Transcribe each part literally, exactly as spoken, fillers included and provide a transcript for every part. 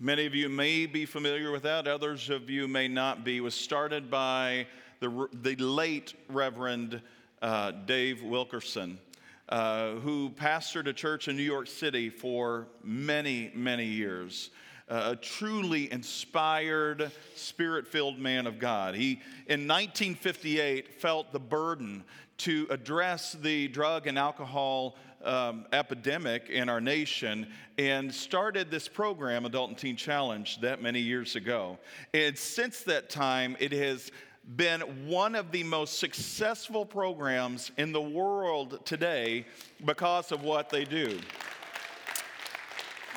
Many of you may be familiar with that. Others of you may not be. It was started by the, the late Reverend uh, Dave Wilkerson, uh, who pastored a church in New York City for many, many years. Uh, a truly inspired, spirit-filled man of God. He, in nineteen fifty-eight, felt the burden to address the drug and alcohol um, epidemic in our nation and started this program, Adult and Teen Challenge, that many years ago. And since that time, it has been one of the most successful programs in the world today because of what they do.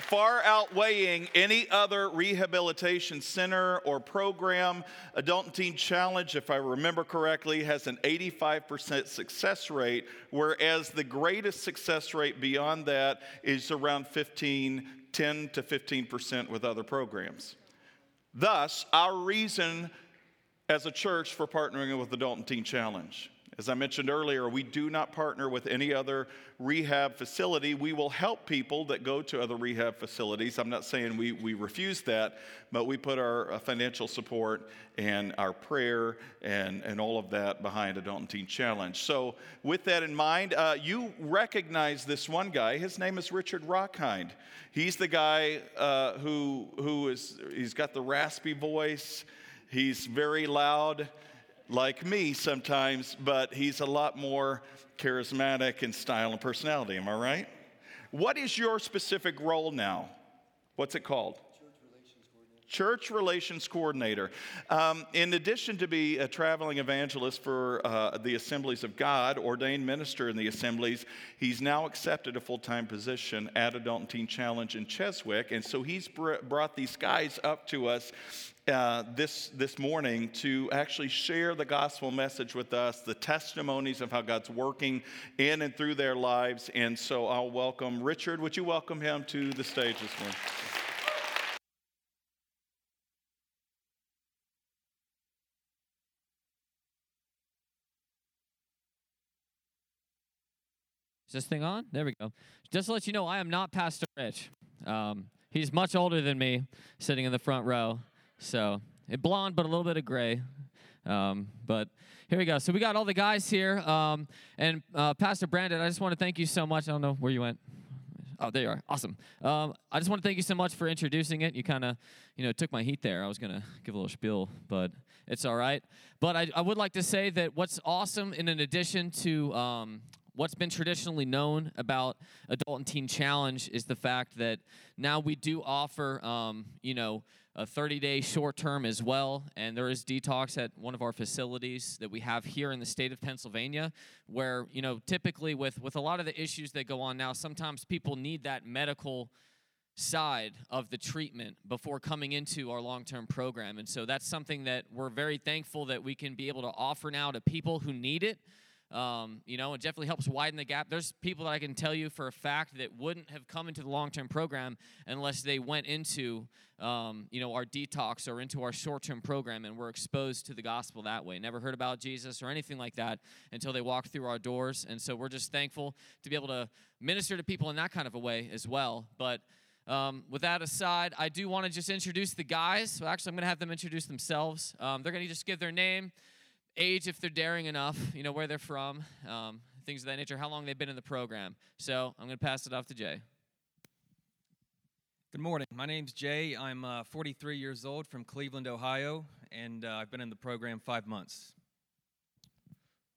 Far outweighing any other rehabilitation center or program, Adult and Teen Challenge, if I remember correctly, has an eighty-five percent success rate, whereas the greatest success rate beyond that is around fifteen, ten to fifteen percent with other programs. Thus, our reason as a church for partnering with Adult and Teen Challenge. As I mentioned earlier, we do not partner with any other rehab facility. We will help people that go to other rehab facilities. I'm not saying we, we refuse that, but we put our financial support and our prayer and, and all of that behind Adult and Teen Challenge. So with that in mind, uh, you recognize this one guy. His name is Richard Rockhind. He's the guy uh, who who is, he's got the raspy voice. He's very loud. Like me sometimes, but he's a lot more charismatic in style and personality. Am I right? What is your specific role now? What's it called? Church Relations Coordinator. Um, in addition to be a traveling evangelist for uh, the Assemblies of God, ordained minister in the Assemblies, he's now accepted a full-time position at Adult and Teen Challenge in Cheswick, and so he's br- brought these guys up to us uh, this, this morning to actually share the gospel message with us, the testimonies of how God's working in and through their lives, and so I'll welcome Richard. Would you welcome him to the stage this morning? Is this thing on? There we go. Just to let you know, I am not Pastor Rich. Um, he's much older than me, sitting in the front row. So, blonde, but a little bit of gray. Um, but here we go. So we got all the guys here. Um, and uh, Pastor Brandon, I just want to thank you so much. I don't know where you went. Oh, there you are. Awesome. Um, I just want to thank you so much for introducing it. You kind of, you know, took my heat there. I was going to give a little spiel, but it's all right. But I, I would like to say that what's awesome, in an addition to... Um, What's been traditionally known about Adult and Teen Challenge is the fact that now we do offer, um, you know, a thirty-day short term as well, and there is detox at one of our facilities that we have here in the state of Pennsylvania, where, you know, typically with, with a lot of the issues that go on now, sometimes people need that medical side of the treatment before coming into our long-term program, and so that's something that we're very thankful that we can be able to offer now to people who need it. Um, you know, it definitely helps widen the gap. There's people that I can tell you for a fact that wouldn't have come into the long-term program unless they went into, um, you know, our detox or into our short-term program and were exposed to the gospel that way. Never heard about Jesus or anything like that until they walked through our doors. And so we're just thankful to be able to minister to people in that kind of a way as well. But Um, with that aside, I do want to just introduce the guys. Well, actually, I'm going to have them introduce themselves. Um, they're going to just give their name, age if they're daring enough, you know, where they're from, um, things of that nature, how long they've been in the program. So I'm going to pass it off to Jay. Good morning. My name's Jay. I'm uh, forty-three years old from Cleveland, Ohio, and uh, I've been in the program five months.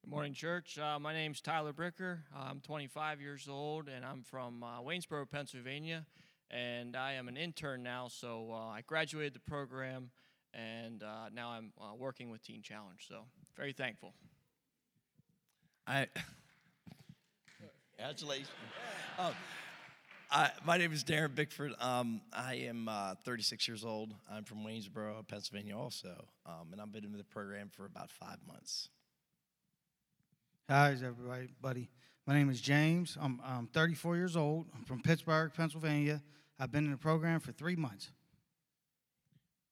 Good morning, church. Uh, my name's Tyler Bricker. I'm twenty-five years old, and I'm from uh, Waynesboro, Pennsylvania, and I am an intern now, so uh, I graduated the program, and uh, now I'm uh, working with Teen Challenge, so very thankful. I, congratulations. um, Uh, my name is Darren Bickford. Um, I am uh, thirty-six years old. I'm from Waynesboro, Pennsylvania also, um, and I've been in the program for about five months. How's everybody, buddy? My name is James. I'm, I'm thirty-four years old. I'm from Pittsburgh, Pennsylvania. I've been in the program for three months.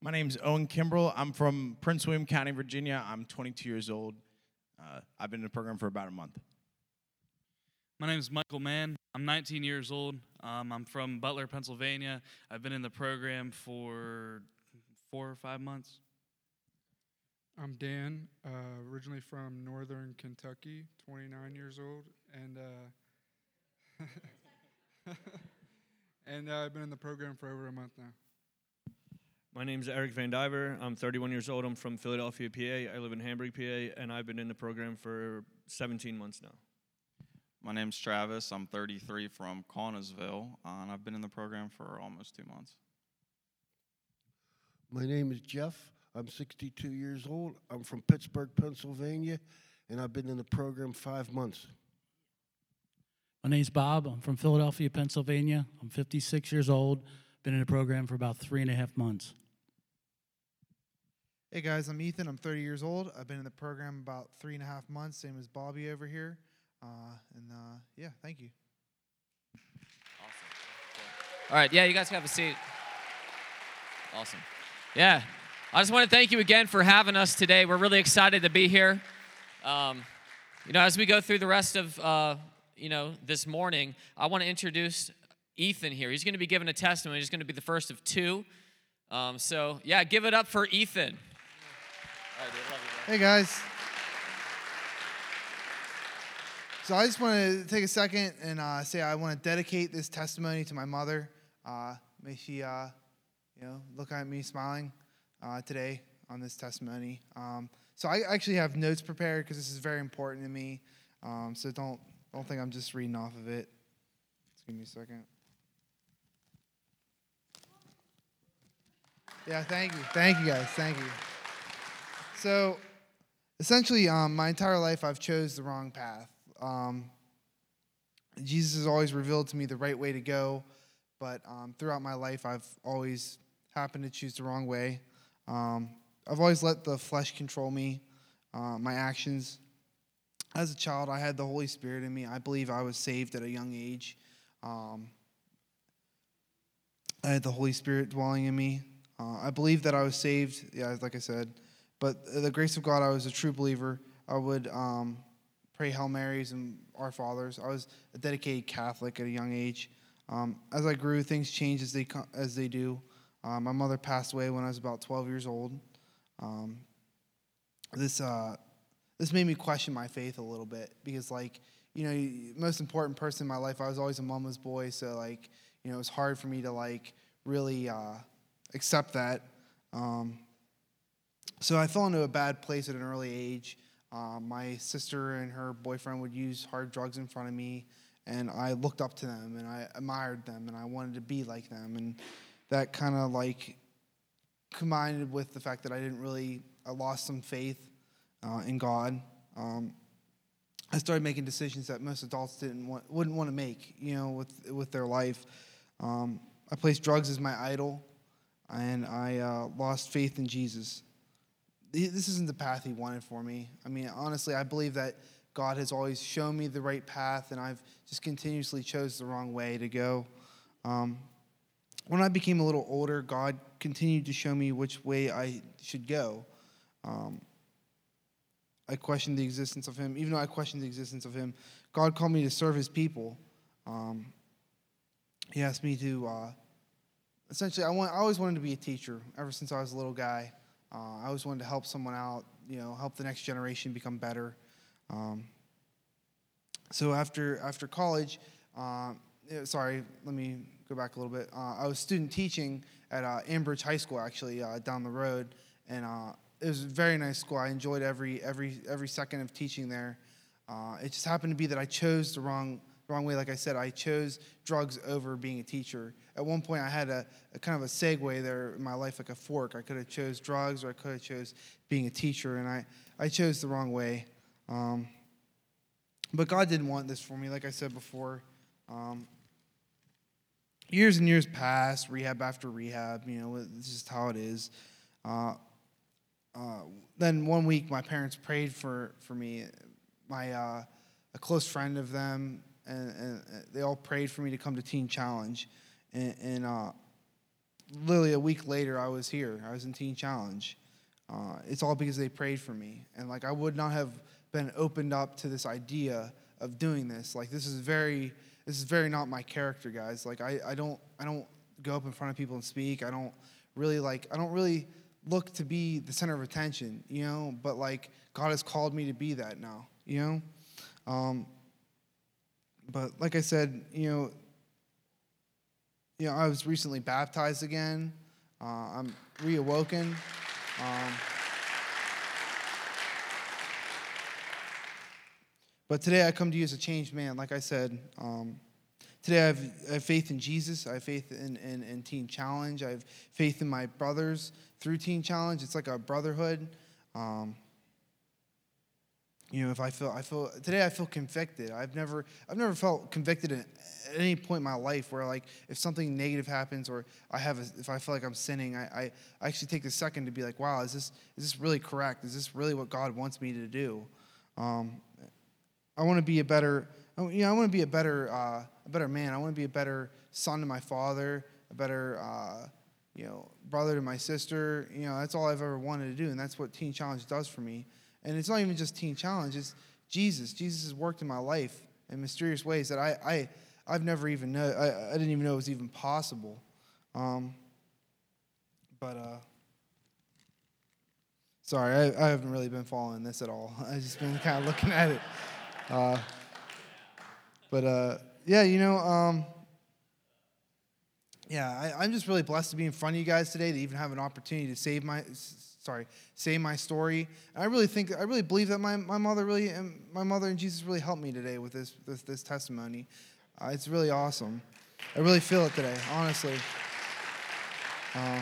My name is Owen Kimbrell. I'm from Prince William County, Virginia. I'm twenty-two years old. Uh, I've been in the program for about a month. My name is Michael Mann. I'm nineteen years old. Um, I'm from Butler, Pennsylvania. I've been in the program for four or five months. I'm Dan, uh, originally from Northern Kentucky, twenty-nine years old, and uh, and uh, I've been in the program for over a month now. My name is Eric Van Diver. I'm thirty-one years old. I'm from Philadelphia, P A. I live in Hamburg, P A, and I've been in the program for seventeen months now. My name's Travis. I'm thirty-three from Connorsville, uh, and I've been in the program for almost two months. My name is Jeff. I'm sixty-two years old. I'm from Pittsburgh, Pennsylvania, and I've been in the program five months. My name's Bob. I'm from Philadelphia, Pennsylvania. I'm fifty-six years old. Been in the program for about three and a half months. Hey, guys, I'm Ethan. I'm thirty years old. I've been in the program about three and a half months, same as Bobby over here. Uh, and, uh, yeah, thank you. Awesome. Cool. All right, yeah, you guys can have a seat. Awesome. Yeah. I just want to thank you again for having us today. We're really excited to be here. Um, you know, as we go through the rest of, uh, you know, this morning, I want to introduce Ethan here. He's going to be giving a testimony. He's going to be the first of two. Um, so, yeah, give it up for Ethan. All right, dude, love you, man. Hey, guys. So I just want to take a second and uh, say I want to dedicate this testimony to my mother. Uh, may she, uh, you know, look at me smiling Uh, today on this testimony. Um, so I actually have notes prepared because this is very important to me. Um, so don't don't think I'm just reading off of it. Just give me a second. Yeah, thank you. Thank you, guys. Thank you. So essentially, um, my entire life I've chose the wrong path. Um, Jesus has always revealed to me the right way to go, but um, throughout my life I've always happened to choose the wrong way. Um, I've always let the flesh control me, uh, my actions. As a child, I had the Holy Spirit in me. I believe I was saved at a young age. Um, I had the Holy Spirit dwelling in me. Uh, I believe that I was saved, yeah, like I said. But the grace of God, I was a true believer. I would um, pray Hail Marys and Our Fathers. I was a dedicated Catholic at a young age. Um, as I grew, things changed as they as they do. Uh, my mother passed away when I was about twelve years old. Um, this uh, this made me question my faith a little bit because, like, you know, most important person in my life, I was always a mama's boy. So, like, you know, it was hard for me to, like, really uh, accept that. Um, so I fell into a bad place at an early age. Uh, my sister and her boyfriend would use hard drugs in front of me, and I looked up to them, and I admired them, and I wanted to be like them. And that kind of, like, combined with the fact that I didn't really, I lost some faith uh, in God. Um, I started making decisions that most adults didn't want, wouldn't want to make, you know, with with their life. Um, I placed drugs as my idol, and I uh, lost faith in Jesus. This isn't the path he wanted for me. I mean, honestly, I believe that God has always shown me the right path, and I've just continuously chose the wrong way to go. Um When I became a little older, God continued to show me which way I should go. Um, I questioned the existence of him. Even though I questioned the existence of him, God called me to serve his people. Um, he asked me to, uh, essentially, I, want, I always wanted to be a teacher ever since I was a little guy. Uh, I always wanted to help someone out, you know, help the next generation become better. Um, so after, after college, uh, sorry, let me... Go back a little bit. Uh, I was student teaching at uh, Ambridge High School, actually, uh, down the road, and uh, it was a very nice school. I enjoyed every every every second of teaching there. Uh, it just happened to be that I chose the wrong wrong way. Like I said, I chose drugs over being a teacher. At one point, I had a, a kind of a segue there in my life, like a fork. I could have chose drugs, or I could have chose being a teacher, and I I chose the wrong way. Um, but God didn't want this for me, like I said before. Um, years and years passed, rehab after rehab. You know, this is how it is. Uh, uh, then one week, my parents prayed for, for me. My uh, a close friend of them, and, and they all prayed for me to come to Teen Challenge. And, and uh, literally a week later, I was here. I was in Teen Challenge. Uh, it's all because they prayed for me. And, like, I would not have been opened up to this idea of doing this. Like, this is very... This is very not my character, guys. Like, I, I don't I don't go up in front of people and speak. I don't really, like, I don't really look to be the center of attention, you know? But, like, God has called me to be that now, you know? Um, but, like I said, you know, you know, I was recently baptized again. Uh, I'm reawoken. Um, But today I come to you as a changed man. Like I said, um, today I have, I have faith in Jesus. I have faith in, in, in Teen Challenge. I have faith in my brothers through Teen Challenge. It's like a brotherhood. Um, you know, if I feel, I feel today I feel convicted. I've never, I've never felt convicted at any point in my life where, like, if something negative happens or I have, a, if I feel like I'm sinning, I, I actually take the second to be like, wow, is this, is this really correct? Is this really what God wants me to do? Um, I want to be a better, you know, I want to be a better, uh, a better man. I want to be a better son to my father, a better, uh, you know, brother to my sister. You know, that's all I've ever wanted to do, and that's what Teen Challenge does for me. And it's not even just Teen Challenge; it's Jesus. Jesus has worked in my life in mysterious ways that I, I I've never even know. I, I didn't even know it was even possible. Um, but uh, sorry, I, I haven't really been following this at all. I've just been kind of looking at it. Uh, but, uh, yeah, you know, um, yeah, I, I'm just really blessed to be in front of you guys today, to even have an opportunity to save my, sorry, save my story. And I really think, I really believe that my, my mother really, and my mother and Jesus really helped me today with this, this, this testimony. Uh, it's really awesome. I really feel it today, honestly. Uh,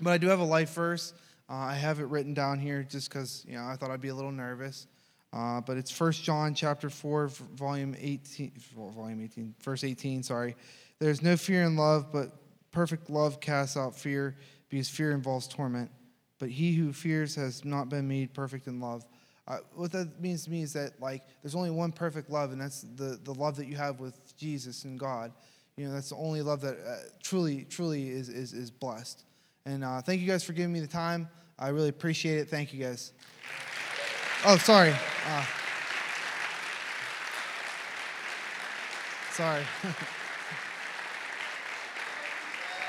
but I do have a life verse. Uh, I have it written down here just because, you know, I thought I'd be a little nervous. Uh, but it's First John chapter four, volume eighteen, volume eighteen, verse eighteen. Sorry, there's no fear in love, but perfect love casts out fear, because fear involves torment. But he who fears has not been made perfect in love. Uh, what that means to me is that, like, there's only one perfect love, and that's the the love that you have with Jesus and God. You know, that's the only love that uh, truly, truly is is is blessed. And uh, thank you guys for giving me the time. I really appreciate it. Thank you guys. Oh, sorry. Uh, sorry.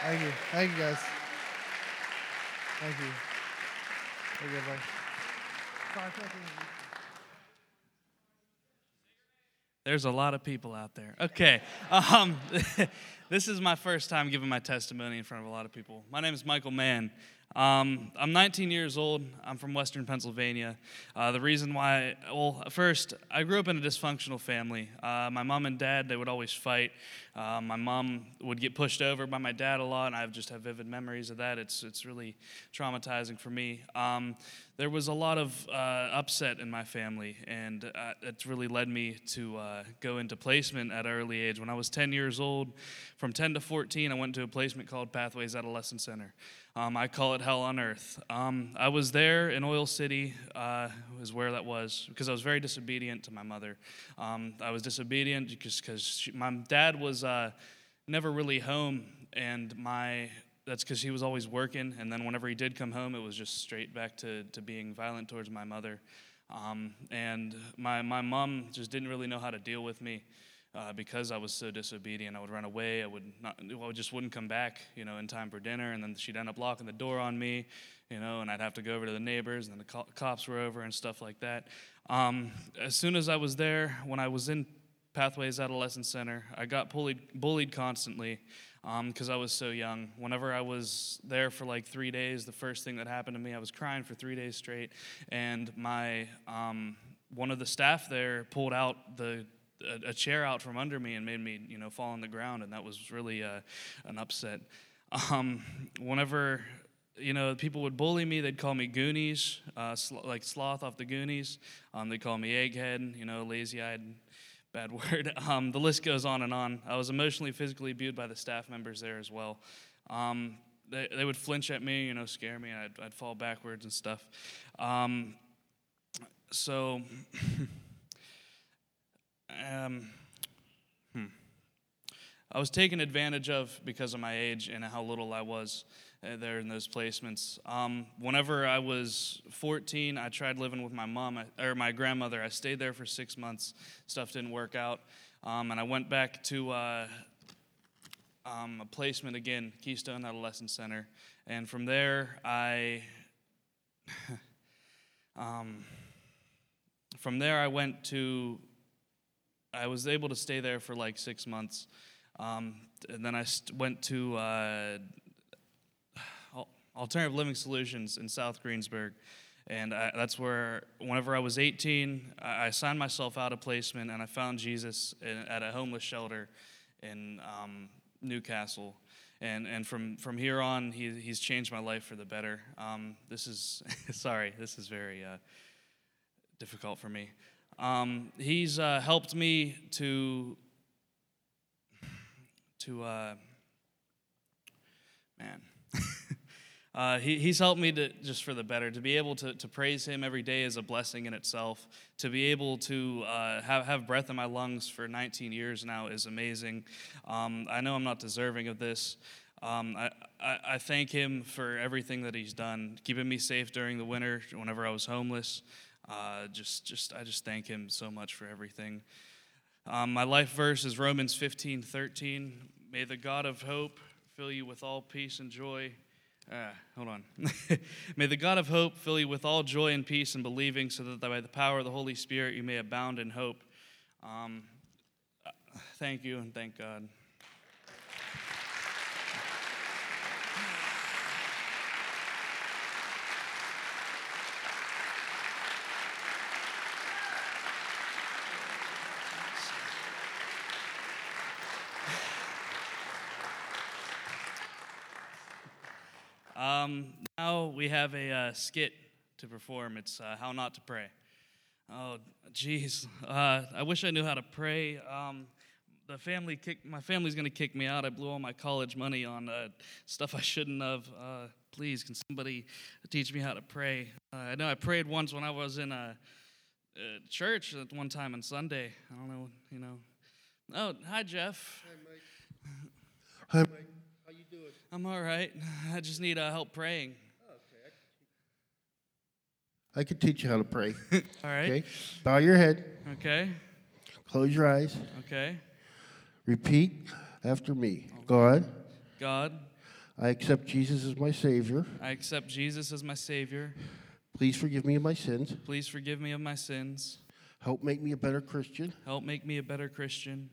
Thank you. Thank you, guys. Thank you. Thank you, everybody. There's a lot of people out there. Okay. Um, this is my first time giving my testimony in front of a lot of people. My name is Michael Mann. Um, I'm nineteen years old. I'm from Western Pennsylvania. Uh, the reason why, well, first, I grew up in a dysfunctional family. Uh, my mom and dad, they would always fight. Uh, my mom would get pushed over by my dad a lot, and I just have vivid memories of that. It's it's really traumatizing for me. Um, there was a lot of uh, upset in my family, and uh, it's really led me to uh, go into placement at an early age. When I was ten years old, from ten to fourteen, I went to a placement called Pathways Adolescent Center. Um, I call it hell on earth. Um, I was there in Oil City, uh, is where that was, because I was very disobedient to my mother. Um, I was disobedient because because my dad was uh, never really home, and my that's because he was always working, and then whenever he did come home, it was just straight back to, to being violent towards my mother. Um, and my, my mom just didn't really know how to deal with me. Uh, because I was so disobedient, I would run away. I would not, well, I just wouldn't come back, you know, in time for dinner. And then she'd end up locking the door on me, you know, and I'd have to go over to the neighbors. And then the co- cops were over and stuff like that. Um, as soon as I was there, when I was in Pathways Adolescent Center, I got bullied, bullied constantly because um, I was so young. Whenever I was there for like three days, the first thing that happened to me, I was crying for three days straight. And my um, one of the staff there pulled out the a chair out from under me and made me, you know, fall on the ground, and that was really uh, an upset. Um, whenever, you know, people would bully me, they'd call me Goonies, uh, sl- like Sloth off the Goonies. Um, they'd call me Egghead, you know, lazy-eyed Bad word. Um, the list goes on and on. I was emotionally, physically abused by the staff members there as well. Um, they, they would flinch at me, you know, scare me, and I'd, I'd fall backwards and stuff. Um, so, um, hmm. I was taken advantage of because of my age and how little I was there in those placements. Um, whenever I was fourteen, I tried living with my mom or my grandmother. I stayed there for six months. Stuff didn't work out, um, and I went back to uh, um, a placement again, Keystone Adolescent Center. And from there, I um, from there I went to. I was able to stay there for like six months, um, and then I st- went to. Uh, Alternative Living Solutions in South Greensburg, and I, that's where, whenever I was eighteen, I, I signed myself out of placement, and I found Jesus in, at a homeless shelter in um, Newcastle, and and from, from here on, he he's changed my life for the better. Um, this is, sorry, this is very uh, difficult for me. Um, he's uh, helped me to, to uh, man, Uh, he, he's helped me to just for the better, to be able to, to praise him every day is a blessing in itself. To be able to uh, have, have breath in my lungs for nineteen years now is amazing. Um, I know I'm not deserving of this. Um, I, I, I thank him for everything that he's done, keeping me safe during the winter whenever I was homeless. Uh, just, just I just thank him so much for everything. Um, my life verse is Romans fifteen thirteen. May the God of hope fill you with all peace and joy. Uh, hold on. May the God of hope fill you with all joy and peace in believing, so that by the power of the Holy Spirit you may abound in hope. Um, thank you and thank God. Um, now we have a uh, skit to perform. It's uh, How Not to Pray. Oh, geez. Uh, I wish I knew how to pray. Um, the family kicked, my family's going to kick me out. I blew all my college money on uh, stuff I shouldn't have. Uh, please, can somebody teach me how to pray? Uh, I know I prayed once when I was in a, a church at one time on Sunday. I don't know, you know. Oh, hi, Jeff. Hi, Mike. Hi, Mike. I'm all right. I just need uh, help praying. Oh, okay. I could teach you how to pray. All right. Okay. Bow your head. Okay. Close your eyes. Okay. Repeat after me. Okay. God. God. I accept Jesus as my Savior. I accept Jesus as my Savior. Please forgive me of my sins. Please forgive me of my sins. Help make me a better Christian. Help make me a better Christian.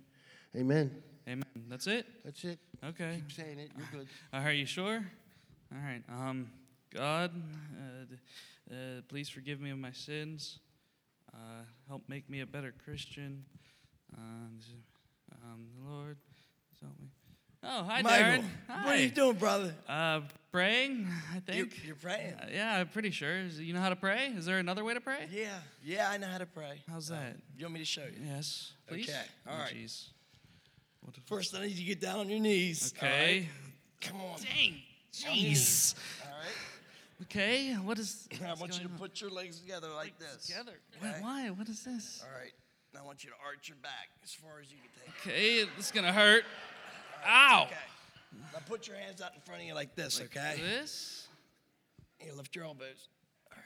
Amen. Amen. That's it? That's it. Okay. Keep saying it. You're good. Uh, are you sure? All right. Um, God, uh, uh, please forgive me of my sins. Uh, help make me a better Christian. Uh, um, Lord, help me. Oh, hi, Michael. Darren. Hi. What are you doing, brother? Uh, praying, I think. You're, you're praying? Uh, yeah, I'm pretty sure. You know how to pray? Is there another way to pray? Yeah. Yeah, I know how to pray. How's that? Uh, you want me to show you? Yes, please. Okay. All right. Oh, geez. First, I need you to get down on your knees. Okay. Right. Come on. Dang. Jeez. All right. Okay. What is? I want you to on? put your legs together like legs this. Together. Okay. Why? What is this? All right. Now I want you to arch your back as far as you can take. Okay. It. It's gonna hurt. Right. Ow. Okay. Now put your hands out in front of you like this. Like okay. This. You lift your elbows. All right.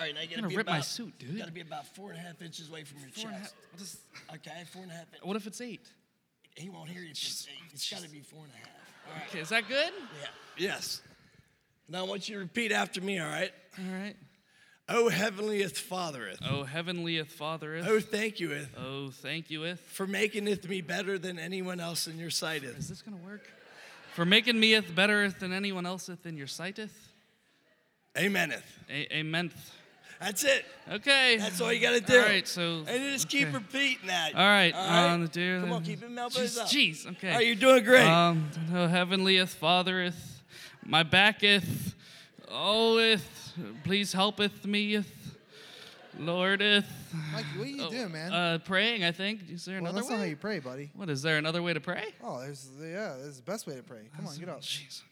All right, now you gotta I'm gonna be rip about, my suit, dude. You gotta be about four and a half inches away from your four chest. Ha- okay, four and a half inches. What if it's eight? He won't hear you if it's eight. It's gotta be four and a half. All right. Okay, is that good? Yeah. Yes. Now I want you to repeat after me, all right? All right. O heavenlieth Fathereth. O heavenlieth Fathereth. O thankyoueth. O thankyoueth. For makingeth me better than anyone else in your sighteth. Is this gonna work? For making meeth bettereth than anyone elseeth in your sighteth. Ameneth. A- ameneth. That's it. Okay. That's all you got to do. All right, so. And you just okay. keep repeating that. All right. All right. Um, dear, Come on, keep it melbones up. Jeez, okay. All right, you're doing great. Um, oh, heavenlieth, fathereth, my backeth, oheth, please helpeth meeth, Lordeth. Mike, what are you oh, doing, man? Uh, praying, I think. Is there well, another that's way? That's not how you pray, buddy. What, is there another way to pray? Oh, there's, yeah, there's the best way to pray. Come that's on, get up. Jeez.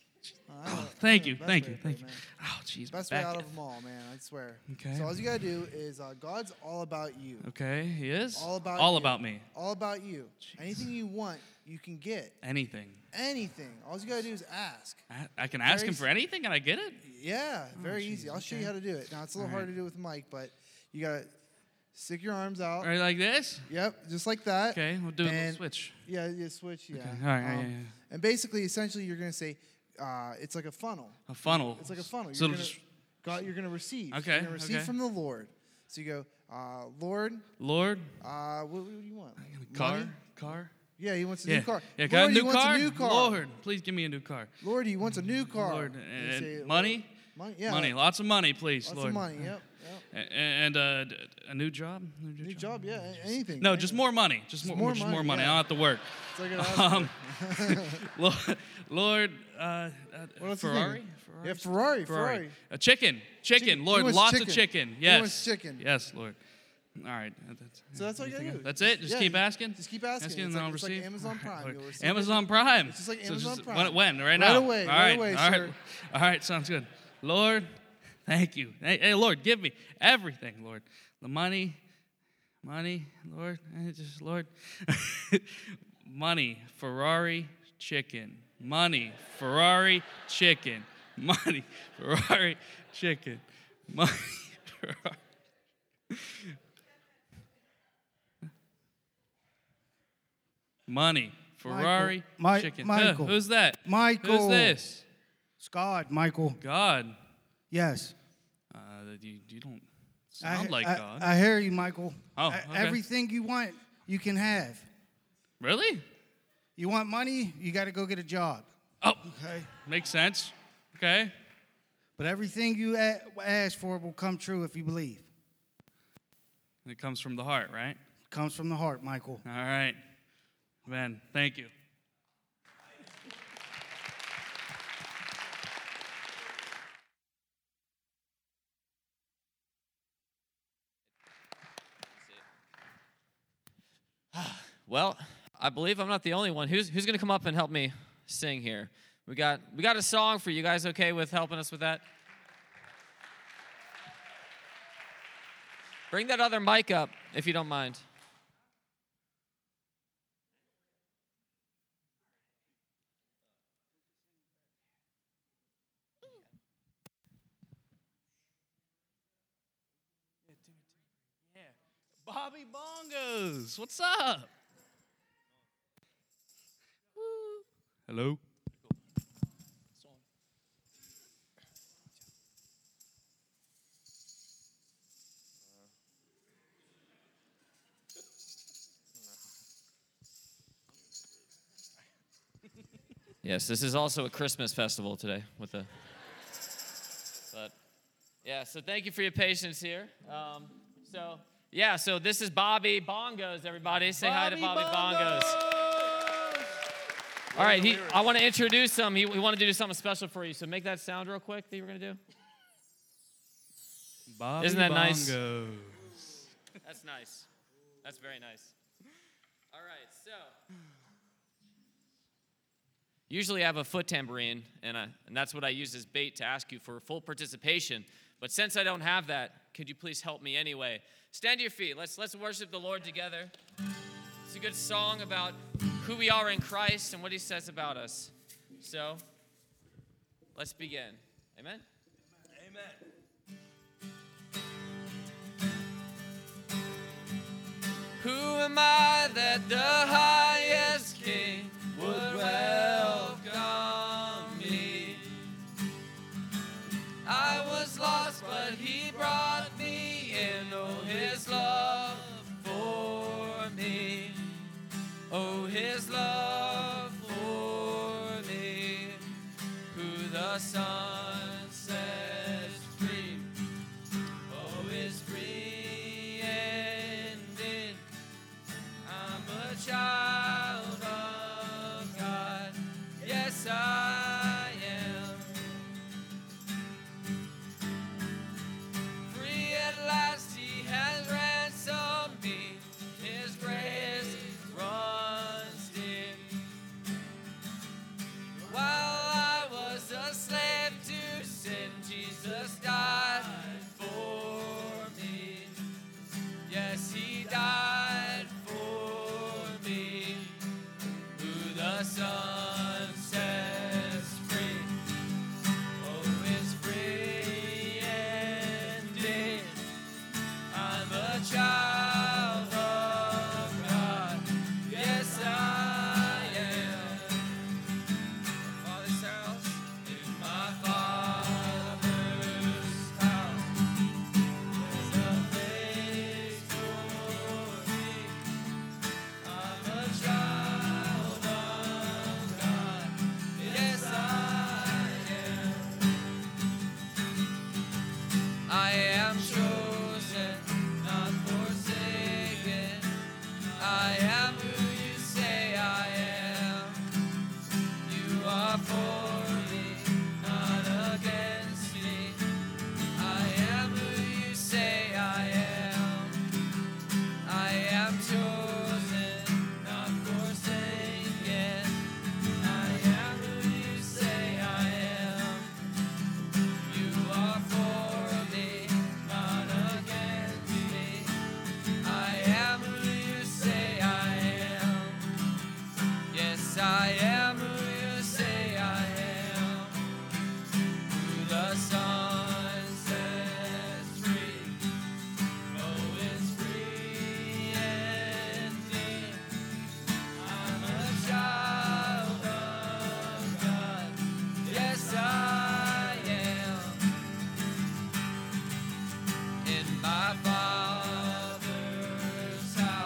Right. Oh, thank you, thank you, thank you. Oh, jeez. Best way out of them all, man, I swear. Okay. So all you got to do is uh, God's all about you. Okay, he is? All about All you. about me. All about you. Jeez. Anything you want, you can get. Anything. Anything. All you got to do is ask. I, I can very ask him for anything and I get it? Yeah, oh, very geez, easy. I'll okay. show you how to do it. Now, it's a little all hard right. to do with Mike, but you got to stick your arms out. Right, like this? Yep, just like that. Okay, we'll do and, a little switch. Yeah, yeah, switch, yeah. Okay. All right, um, yeah, yeah. And basically, essentially, you're going to say, Uh, it's like a funnel. A funnel. It's like a funnel. You're so gonna, just... God, you're gonna receive. Okay. You're gonna receive okay. from the Lord. So you go, uh, Lord. Lord. Uh, what, what do you want? Car. Money? Car. Yeah, he wants a yeah. new car. Yeah, Lord, a new he car? wants a new car. Lord, please give me a new car. Lord, he wants a new car. Lord, and you say, money. Money. Yeah. Money. Lots of money, please. Lots Lord. of money. Yep. yep. And uh, a new job. A new, new job. job. Yeah. Anything. No, anything. just more money. Just, just more, more. Just money, more money. Yeah. I don't have to work. It's like um, Lord. Lord Uh, uh, Ferrari? Yeah, Ferrari, Ferrari. Ferrari. Uh, chicken, chicken, chicken. Lord, lots chicken. of chicken. Yes, chicken. Yes, Lord. All right. That's, so that's all you gotta do. That's it. Just yeah, keep asking. Just keep asking. asking it's and like, I'll it's receive. Like Amazon Prime. Right, you'll receive Amazon it. Prime. It's just like Amazon so just Prime. When? when right, right now. Away, all right. Right away. All right. Sure. All right. Sounds good. Lord, thank you. Hey, hey, Lord, give me everything, Lord. The money, money, Lord. Just Lord, money, Ferrari, chicken. Money, Ferrari, chicken. Money, Ferrari, chicken. Money, Ferrari. Money, Ferrari, Michael. chicken. Ma- Michael. Uh, who's that? Michael. Who's this? It's God, Michael. God. Yes. Uh, you, you don't sound I, like I, God. I hear you, Michael. Oh, okay. Everything you want, you can have. Really? You want money? You got to go get a job. Oh, okay. Makes sense. Okay. But everything you ask for will come true if you believe. And it comes from the heart, right? It comes from the heart, Michael. All right. Ben, thank you. Well, I believe I'm not the only one. Who's who's going to come up and help me sing here? We got we got a song for you guys. Okay with helping us with that? Bring that other mic up if you don't mind. Yeah, Bobby Bongos, what's up? Hello? Yes, this is also a Christmas festival today with the but yeah, so thank you for your patience here. Um, so yeah, so this is Bobby Bongos, everybody. Say Bobby hi to Bobby Bongos. Bongos. All right, he, I want to introduce him. He, he wanted to do something special for you, so make that sound real quick that you were going to do. Bobby Isn't that nice? Bongos. That's nice. That's very nice. All right, so. Usually I have a foot tambourine, and, I, and that's what I use as bait to ask you for full participation. But since I don't have that, could you please help me anyway? Stand to your feet. Let's, let's worship the Lord together. It's a good song about who we are in Christ and what he says about us. So, let's begin. Amen? Amen. Amen. Who am I that the highest king would welcome me? I was lost, but he brought me in. Oh, his love for me. Oh, his love for me, who the Son sets free, oh, is free indeed. I'm a child of God, yes, I am. Free at last he has. The sun sets free. Oh, it's free indeed. I'm a child of God. Yes, I am. My Father's house is my Father's house.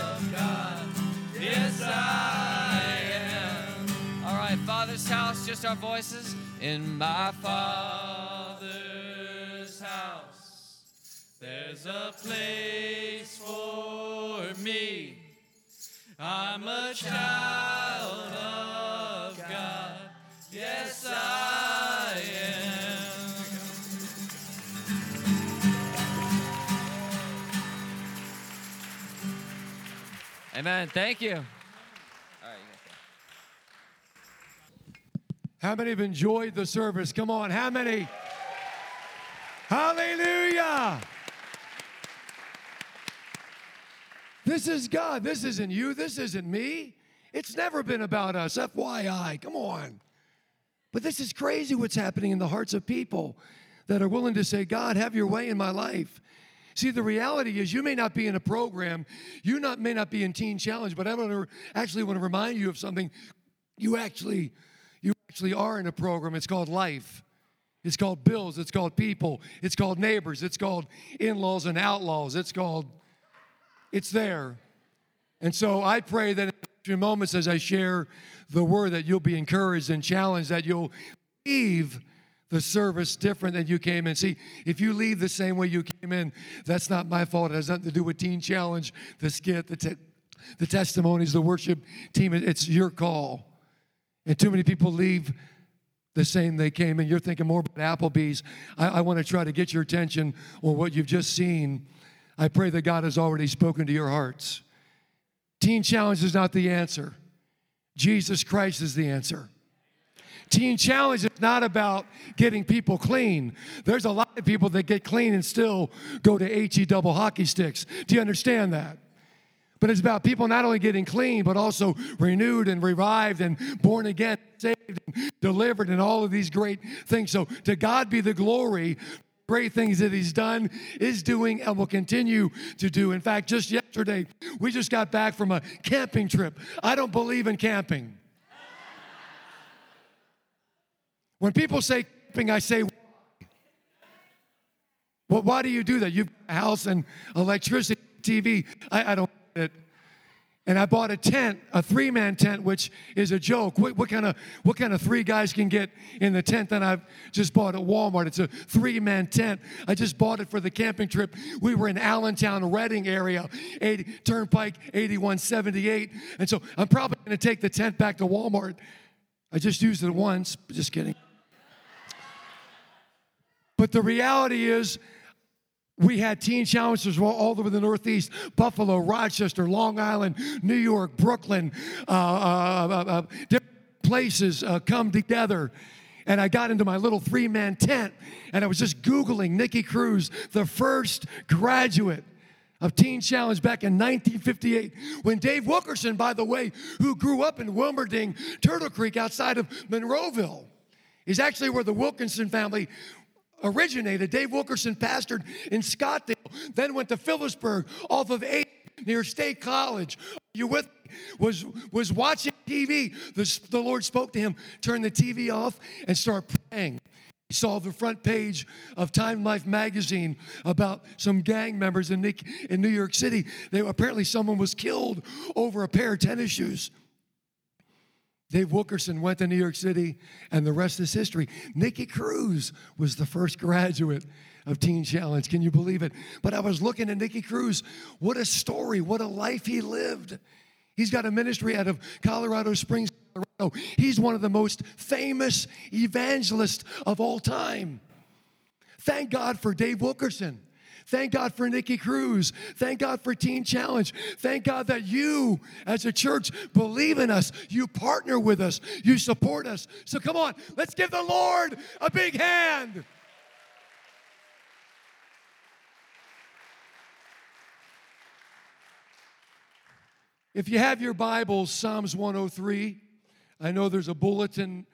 There's a place for me. I'm a child. Our voices in my Father's house, there's a place for me. I'm a child of God. Yes, I am. Amen. Thank you. How many have enjoyed the service? Come on, how many? Hallelujah! This is God. This isn't you. This isn't me. It's never been about us, F Y I. Come on. But this is crazy what's happening in the hearts of people that are willing to say, God, have your way in my life. See, the reality is you may not be in a program. You not may not be in Teen Challenge, but I want to actually want to remind you of something. You actually... You actually are in a program. It's called life. It's called bills. It's called people. It's called neighbors. It's called in-laws and outlaws. It's called, it's there. And so I pray that in a few moments as I share the word that you'll be encouraged and challenged, that you'll leave the service different than you came in. See, if you leave the same way you came in, that's not my fault. It has nothing to do with Teen Challenge, the skit, the, te- the testimonies, the worship team. It's your call. And too many people leave the same they came in. You're thinking more about Applebee's. I, I want to try to get your attention on what you've just seen. I pray that God has already spoken to your hearts. Teen Challenge is not the answer. Jesus Christ is the answer. Teen Challenge is not about getting people clean. There's a lot of people that get clean and still go to H-E double hockey sticks. Do you understand that? But it's about people not only getting clean, but also renewed and revived and born again, saved and delivered and all of these great things. So to God be the glory, great things that he's done, is doing, and will continue to do. In fact, just yesterday, we just got back from a camping trip. I don't believe in camping. When people say camping, I say, why? Well, why do you do that? You've got a house and electricity, T V. I, I don't. It. And I bought a tent, a three-man tent, which is a joke. What, what kind of what kind of three guys can get in the tent that I've just bought at Walmart? It's a three-man tent. I just bought it for the camping trip. We were in Allentown, Reading area, eighty, Turnpike eighty-one seventy-eight. And so I'm probably going to take the tent back to Walmart. I just used it once. Just kidding. But the reality is, we had teen challenges all over the Northeast, Buffalo, Rochester, Long Island, New York, Brooklyn, uh, uh, uh, uh, different places uh, come together. and I got into my little three-man tent, and I was just Googling Nicky Cruz, the first graduate of Teen Challenge back in nineteen fifty-eight, when Dave Wilkerson, by the way, who grew up in Wilmerding, Turtle Creek, outside of Monroeville, is actually where the Wilkinson family originated. Dave Wilkerson pastored in Scottsdale, then went to Phillipsburg off of eight near State College. You with me? was was watching T V. The, the Lord spoke to him, turn the T V off and start praying. He saw the front page of Time Life magazine about some gang members in in New York City. They, apparently someone was killed over a pair of tennis shoes. Dave Wilkerson went to New York City, and the rest is history. Nicky Cruz was the first graduate of Teen Challenge. Can you believe it? But I was looking at Nicky Cruz. What a story. What a life he lived. He's got a ministry out of Colorado Springs, Colorado. He's one of the most famous evangelists of all time. Thank God for Dave Wilkerson. Thank God for Nicky Cruz. Thank God for Teen Challenge. Thank God that you, as a church, believe in us. You partner with us. You support us. So come on, let's give the Lord a big hand. If you have your Bibles, Psalms one oh three. I know there's a bulletin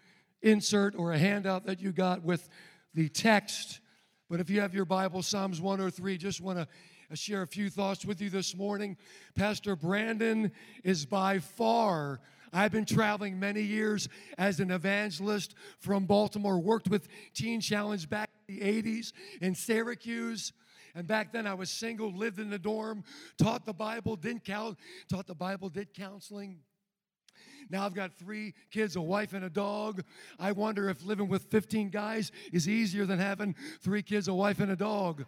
insert or a handout that you got with the text. But if you have your Bible, Psalms one oh three, just want to share a few thoughts with you this morning. Pastor Brandon is by far, I've been traveling many years as an evangelist from Baltimore, worked with Teen Challenge back in the eighties in Syracuse. And back then I was single, lived in the dorm, taught the Bible, didn't count, taught the Bible, did counseling. Now I've got three kids, a wife, and a dog. I wonder if living with fifteen guys is easier than having three kids, a wife, and a dog.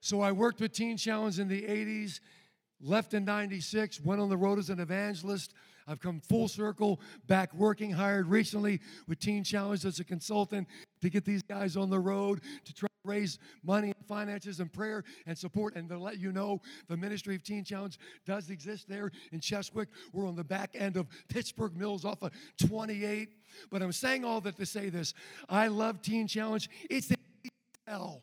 So I worked with Teen Challenge in the eighties, left in ninety-six, went on the road as an evangelist. I've come full circle, back working, hired recently with Teen Challenge as a consultant to get these guys on the road, to try to raise money and finances and prayer and support. And to let you know, the ministry of Teen Challenge does exist there in Cheswick. We're on the back end of Pittsburgh Mills off of twenty-eight. But I'm saying all that to say this. I love Teen Challenge. It's the hell.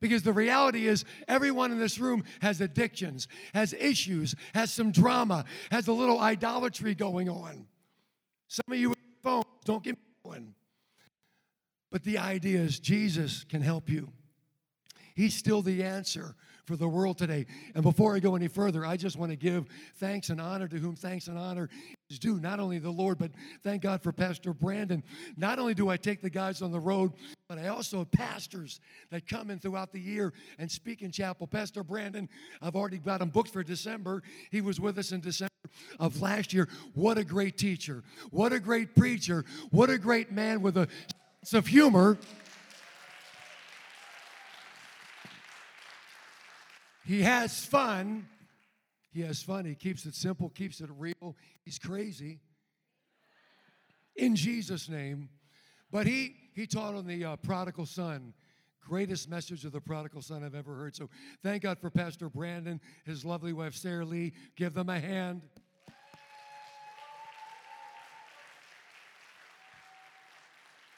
Because the reality is everyone in this room has addictions, has issues, has some drama, has a little idolatry going on. Some of you with phones, don't get me going. But the idea is Jesus can help you. He's still the answer for the world today. And before I go any further, I just want to give thanks and honor to whom thanks and honor is due, not only the Lord, but thank God for Pastor Brandon. Not only do I take the guys on the road, but I also have pastors that come in throughout the year and speak in chapel. Pastor Brandon, I've already got him booked for December. He was with us in December of last year. What a great teacher. What a great preacher. What a great man with a sense of humor. He has fun. He has fun. He keeps it simple, keeps it real. He's crazy. In Jesus' name. But he, he taught on the uh, prodigal son. Greatest message of the prodigal son I've ever heard. So thank God for Pastor Brandon, his lovely wife, Sarah Lee. Give them a hand.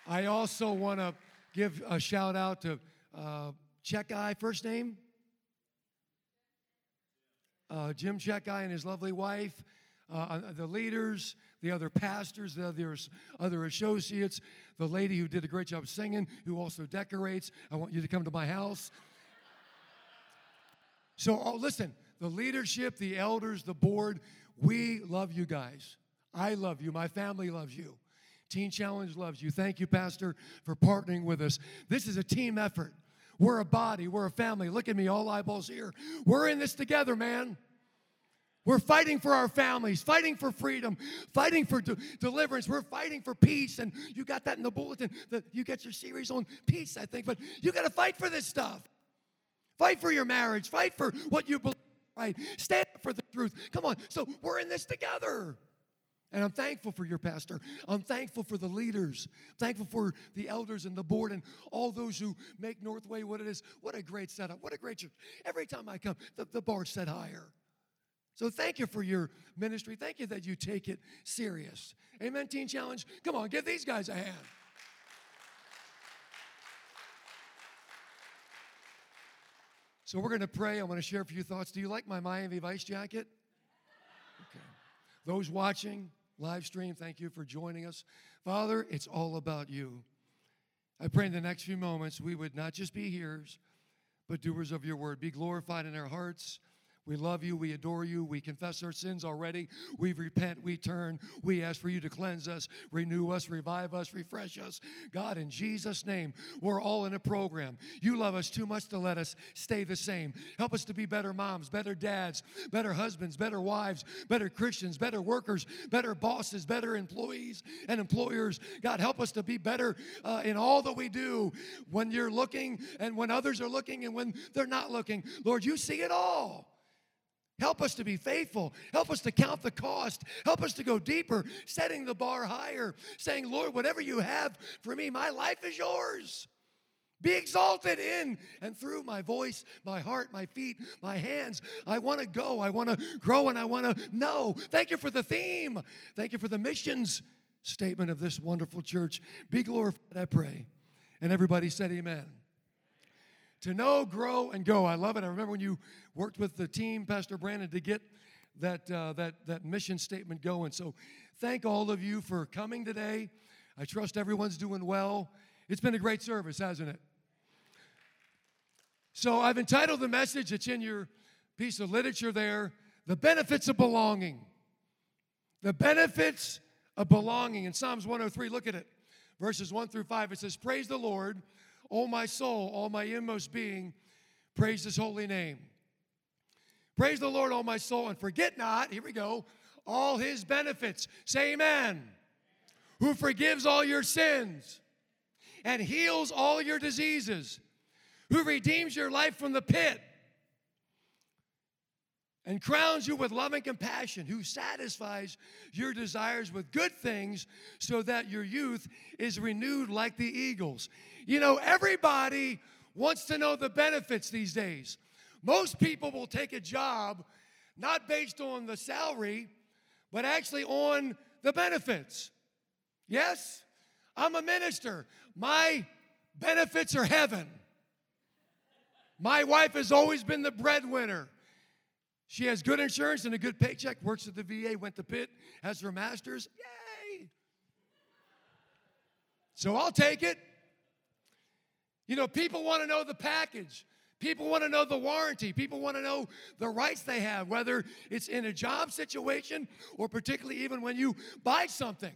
I also want to give a shout out to uh, Chekai, first name? Uh, Jim Chekai and his lovely wife, uh, the leaders, the other pastors, the other, other associates, the lady who did a great job singing, who also decorates. I want you to come to my house. So, oh, listen, the leadership, the elders, the board, we love you guys. I love you. My family loves you. Teen Challenge loves you. Thank you, Pastor, for partnering with us. This is a team effort. We're a body. We're a family. Look at me, all eyeballs here. We're in this together, man. We're fighting for our families, fighting for freedom, fighting for de- deliverance. We're fighting for peace, and you got that in the bulletin. The, you get your series on peace, I think, but you got to fight for this stuff. Fight for your marriage. Fight for what you believe, right? Stand up for the truth. Come on. So we're in this together. And I'm thankful for your pastor. I'm thankful for the leaders. Thankful for the elders and the board and all those who make Northway what it is. What a great setup. What a great church. Every time I come, the, the bar's set higher. So thank you for your ministry. Thank you that you take it serious. Amen, Teen Challenge. Come on, give these guys a hand. So we're going to pray. I want to share a few thoughts. Do you like my Miami Vice jacket? Okay. Those watching live stream, thank you for joining us. Father, it's all about you. I pray in the next few moments we would not just be hearers, but doers of your word. Be glorified in our hearts. We love you. We adore you. We confess our sins already. We repent. We turn. We ask for you to cleanse us, renew us, revive us, refresh us. God, in Jesus' name, we're all in a program. You love us too much to let us stay the same. Help us to be better moms, better dads, better husbands, better wives, better Christians, better workers, better bosses, better employees and employers. God, help us to be better uh, in all that we do when you're looking and when others are looking and when they're not looking. Lord, you see it all. Help us to be faithful. Help us to count the cost. Help us to go deeper, setting the bar higher, saying, Lord, whatever you have for me, my life is yours. Be exalted in and through my voice, my heart, my feet, my hands. I want to go. I want to grow, and I want to know. Thank you for the theme. Thank you for the missions statement of this wonderful church. Be glorified, I pray. And everybody said amen. To know, grow, and go. I love it. I remember when you worked with the team, Pastor Brandon, to get that uh, that that mission statement going. So thank all of you for coming today. I trust everyone's doing well. It's been a great service, hasn't it? So I've entitled the message, it's in your piece of literature there, The Benefits of Belonging. The Benefits of Belonging. In Psalms one oh three, look at it. Verses one through five, it says, praise the Lord, O my soul, all my inmost being, praise his holy name. Praise the Lord, O my soul, and forget not, here we go, all his benefits. Say amen. Who forgives all your sins and heals all your diseases, who redeems your life from the pit and crowns you with love and compassion, who satisfies your desires with good things so that your youth is renewed like the eagles. You know, everybody wants to know the benefits these days. Most people will take a job not based on the salary, but actually on the benefits. Yes, I'm a minister. My benefits are heaven. My wife has always been the breadwinner. She has good insurance and a good paycheck, works at the V A, went to Pitt, has her master's. Yay! So I'll take it. You know, people want to know the package. People want to know the warranty. People want to know the rights they have, whether it's in a job situation or particularly even when you buy something.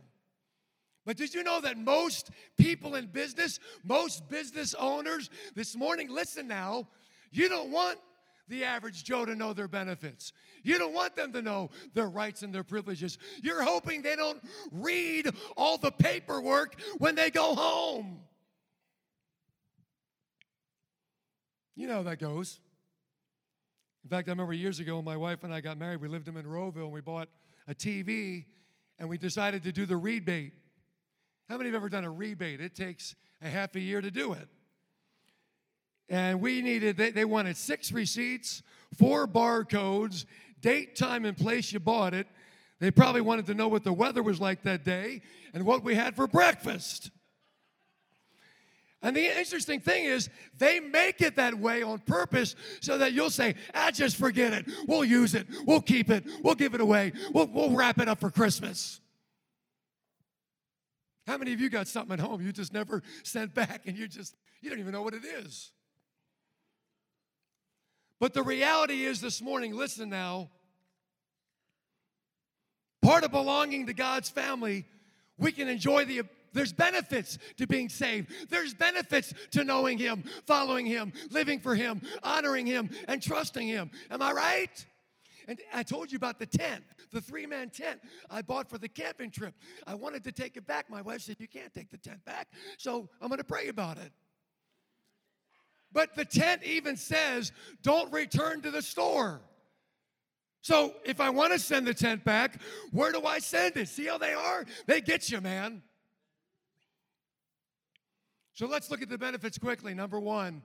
But did you know that most people in business, most business owners this morning, listen now, you don't want the average Joe to know their benefits. You don't want them to know their rights and their privileges. You're hoping they don't read all the paperwork when they go home. You know how that goes. In fact, I remember years ago when my wife and I got married, we lived in Monroeville, and we bought a T V, and we decided to do the rebate. How many have ever done a rebate? It takes a half a year to do it. And we needed, they, they wanted six receipts, four barcodes, date, time, and place you bought it. They probably wanted to know what the weather was like that day and what we had for breakfast. And the interesting thing is they make it that way on purpose so that you'll say, ah, just forget it. We'll use it. We'll keep it. We'll give it away. We'll, we'll wrap it up for Christmas. How many of you got something at home you just never sent back and you just, you don't even know what it is? But the reality is this morning, listen now, part of belonging to God's family, we can enjoy the, there's benefits to being saved. There's benefits to knowing him, following him, living for him, honoring him, and trusting him. Am I right? And I told you about the tent, the three-man tent I bought for the camping trip. I wanted to take it back. My wife said, you can't take the tent back, so I'm going to pray about it. But the tent even says, don't return to the store. So if I want to send the tent back, where do I send it? See how they are? They get you, man. So let's look at the benefits quickly. Number one,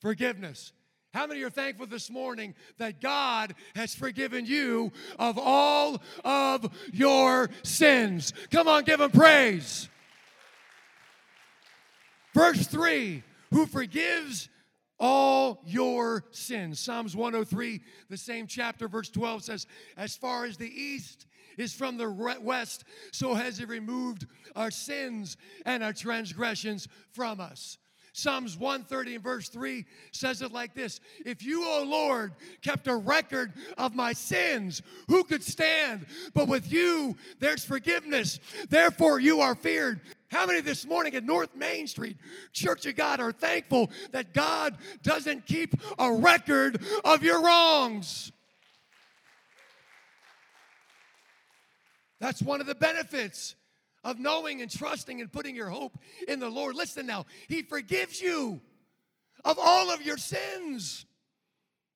forgiveness. How many are thankful this morning that God has forgiven you of all of your sins? Come on, give him praise. Verse three, who forgives all your sins. Psalms one oh three, the same chapter, verse twelve says, as far as the east is from the west, so has he removed our sins and our transgressions from us. Psalms one thirty and verse three says it like this. If you, O Lord, kept a record of my sins, who could stand? But with you, there's forgiveness. Therefore, you are feared. How many this morning at North Main Street Church of God are thankful that God doesn't keep a record of your wrongs? That's one of the benefits of knowing and trusting and putting your hope in the Lord. Listen now, he forgives you of all of your sins.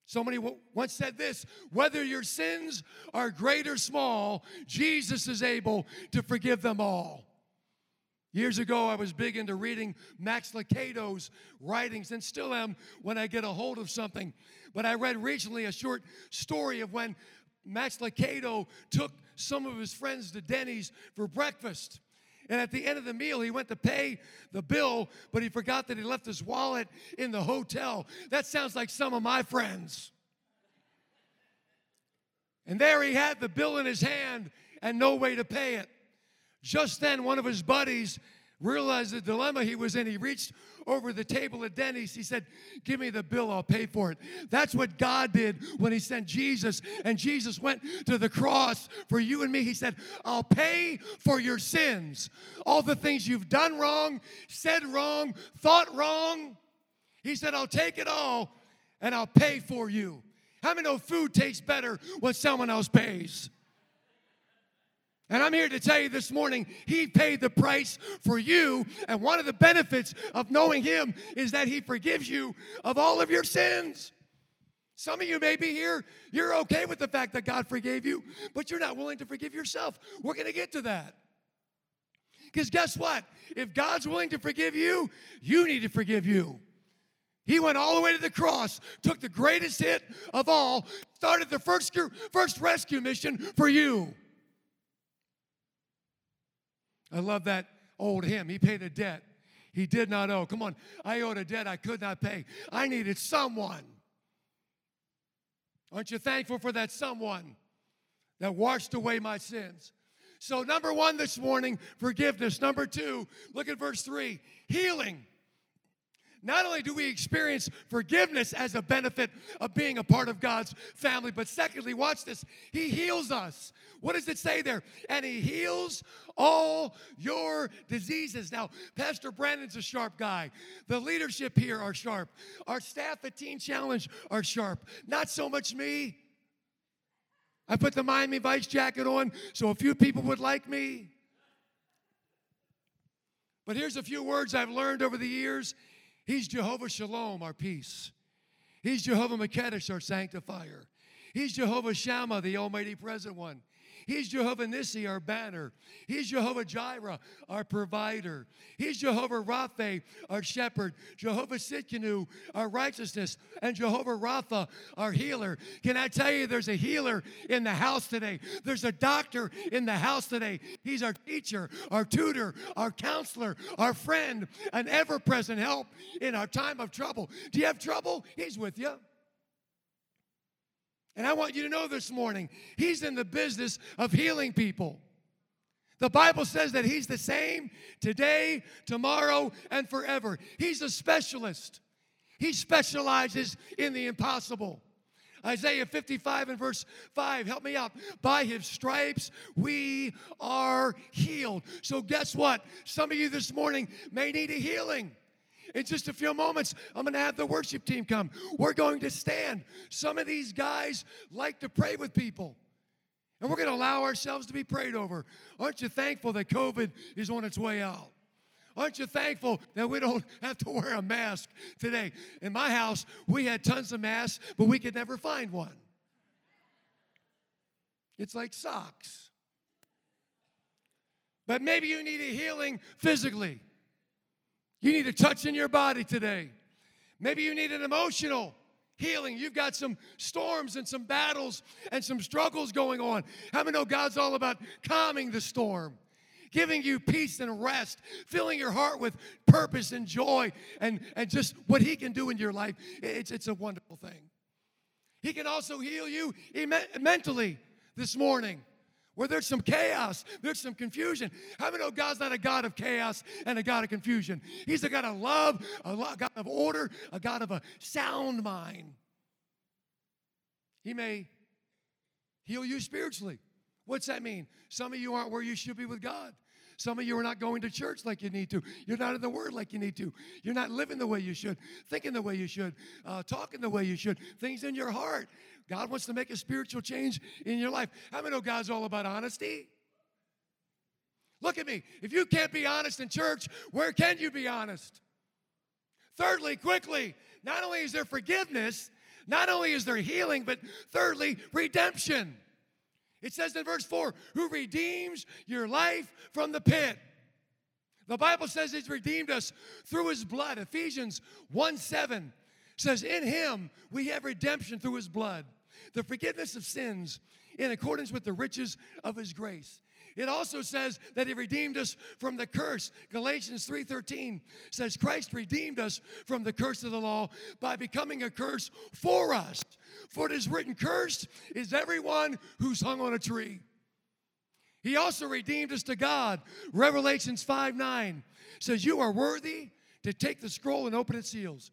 Somebody once said this, whether your sins are great or small, Jesus is able to forgive them all. Years ago, I was big into reading Max Lucado's writings, and still am when I get a hold of something. But I read recently a short story of when Max Lucado took some of his friends to Denny's for breakfast. And at the end of the meal, he went to pay the bill, but he forgot that he left his wallet in the hotel. That sounds like some of my friends. And there he had the bill in his hand and no way to pay it. Just then, one of his buddies realized the dilemma he was in. He reached over the table at Denny's. He said, give me the bill, I'll pay for it. That's what God did when he sent Jesus, and Jesus went to the cross for you and me. He said, I'll pay for your sins. All the things you've done wrong, said wrong, thought wrong. He said, I'll take it all, and I'll pay for you. How many know food tastes better when someone else pays? And I'm here to tell you this morning, he paid the price for you. And one of the benefits of knowing him is that he forgives you of all of your sins. Some of you may be here, you're okay with the fact that God forgave you, but you're not willing to forgive yourself. We're going to get to that. Because guess what? If God's willing to forgive you, you need to forgive you. He went all the way to the cross, took the greatest hit of all, started the first, first rescue mission for you. I love that old hymn. He paid a debt he did not owe. Come on. I owed a debt I could not pay. I needed someone. Aren't you thankful for that someone that washed away my sins? So number one this morning, forgiveness. Number two, look at verse three, healing. Not only do we experience forgiveness as a benefit of being a part of God's family, but secondly, watch this, he heals us. What does it say there? And he heals all your diseases. Now, Pastor Brandon's a sharp guy. The leadership here are sharp. Our staff at Teen Challenge are sharp. Not so much me. I put the Miami Vice jacket on, so a few people would like me. But here's a few words I've learned over the years. He's Jehovah Shalom, our peace. He's Jehovah Makedesh, our sanctifier. He's Jehovah Shammah, the almighty present one. He's Jehovah Nissi, our banner. He's Jehovah Jireh, our provider. He's Jehovah Rapha, our shepherd. Jehovah Sitkenu, our righteousness. And Jehovah Rapha, our healer. Can I tell you there's a healer in the house today? There's a doctor in the house today. He's our teacher, our tutor, our counselor, our friend, an ever-present help in our time of trouble. Do you have trouble? He's with you. And I want you to know this morning, he's in the business of healing people. The Bible says that he's the same today, tomorrow, and forever. He's a specialist. He specializes in the impossible. Isaiah fifty-five and verse five, help me out. By his stripes we are healed. So guess what? Some of you this morning may need a healing. In just a few moments, I'm going to have the worship team come. We're going to stand. Some of these guys like to pray with people, and we're going to allow ourselves to be prayed over. Aren't you thankful that COVID is on its way out? Aren't you thankful that we don't have to wear a mask today? In my house, we had tons of masks, but we could never find one. It's like socks. But maybe you need a healing physically. You need a touch in your body today. Maybe you need an emotional healing. You've got some storms and some battles and some struggles going on. How many know God's all about calming the storm, giving you peace and rest, filling your heart with purpose and joy and, and just what he can do in your life? It's, it's a wonderful thing. He can also heal you mentally this morning, where there's some chaos, there's some confusion. How many know God's not a God of chaos and a God of confusion? He's a God of love, a God of order, a God of a sound mind. He may heal you spiritually. What's that mean? Some of you aren't where you should be with God. Some of you are not going to church like you need to. You're not in the Word like you need to. You're not living the way you should, thinking the way you should, uh, talking the way you should. Things in your heart. God wants to make a spiritual change in your life. How many know God's all about honesty? Look at me. If you can't be honest in church, where can you be honest? Thirdly, quickly, not only is there forgiveness, not only is there healing, but thirdly, redemption. It says in verse four, who redeems your life from the pit. The Bible says he's redeemed us through his blood. Ephesians one seven says, in him we have redemption through his blood, the forgiveness of sins in accordance with the riches of his grace. It also says that he redeemed us from the curse. Galatians three thirteen says Christ redeemed us from the curse of the law by becoming a curse for us. For it is written, cursed is everyone who's hung on a tree. He also redeemed us to God. Revelations five nine says, you are worthy to take the scroll and open its seals,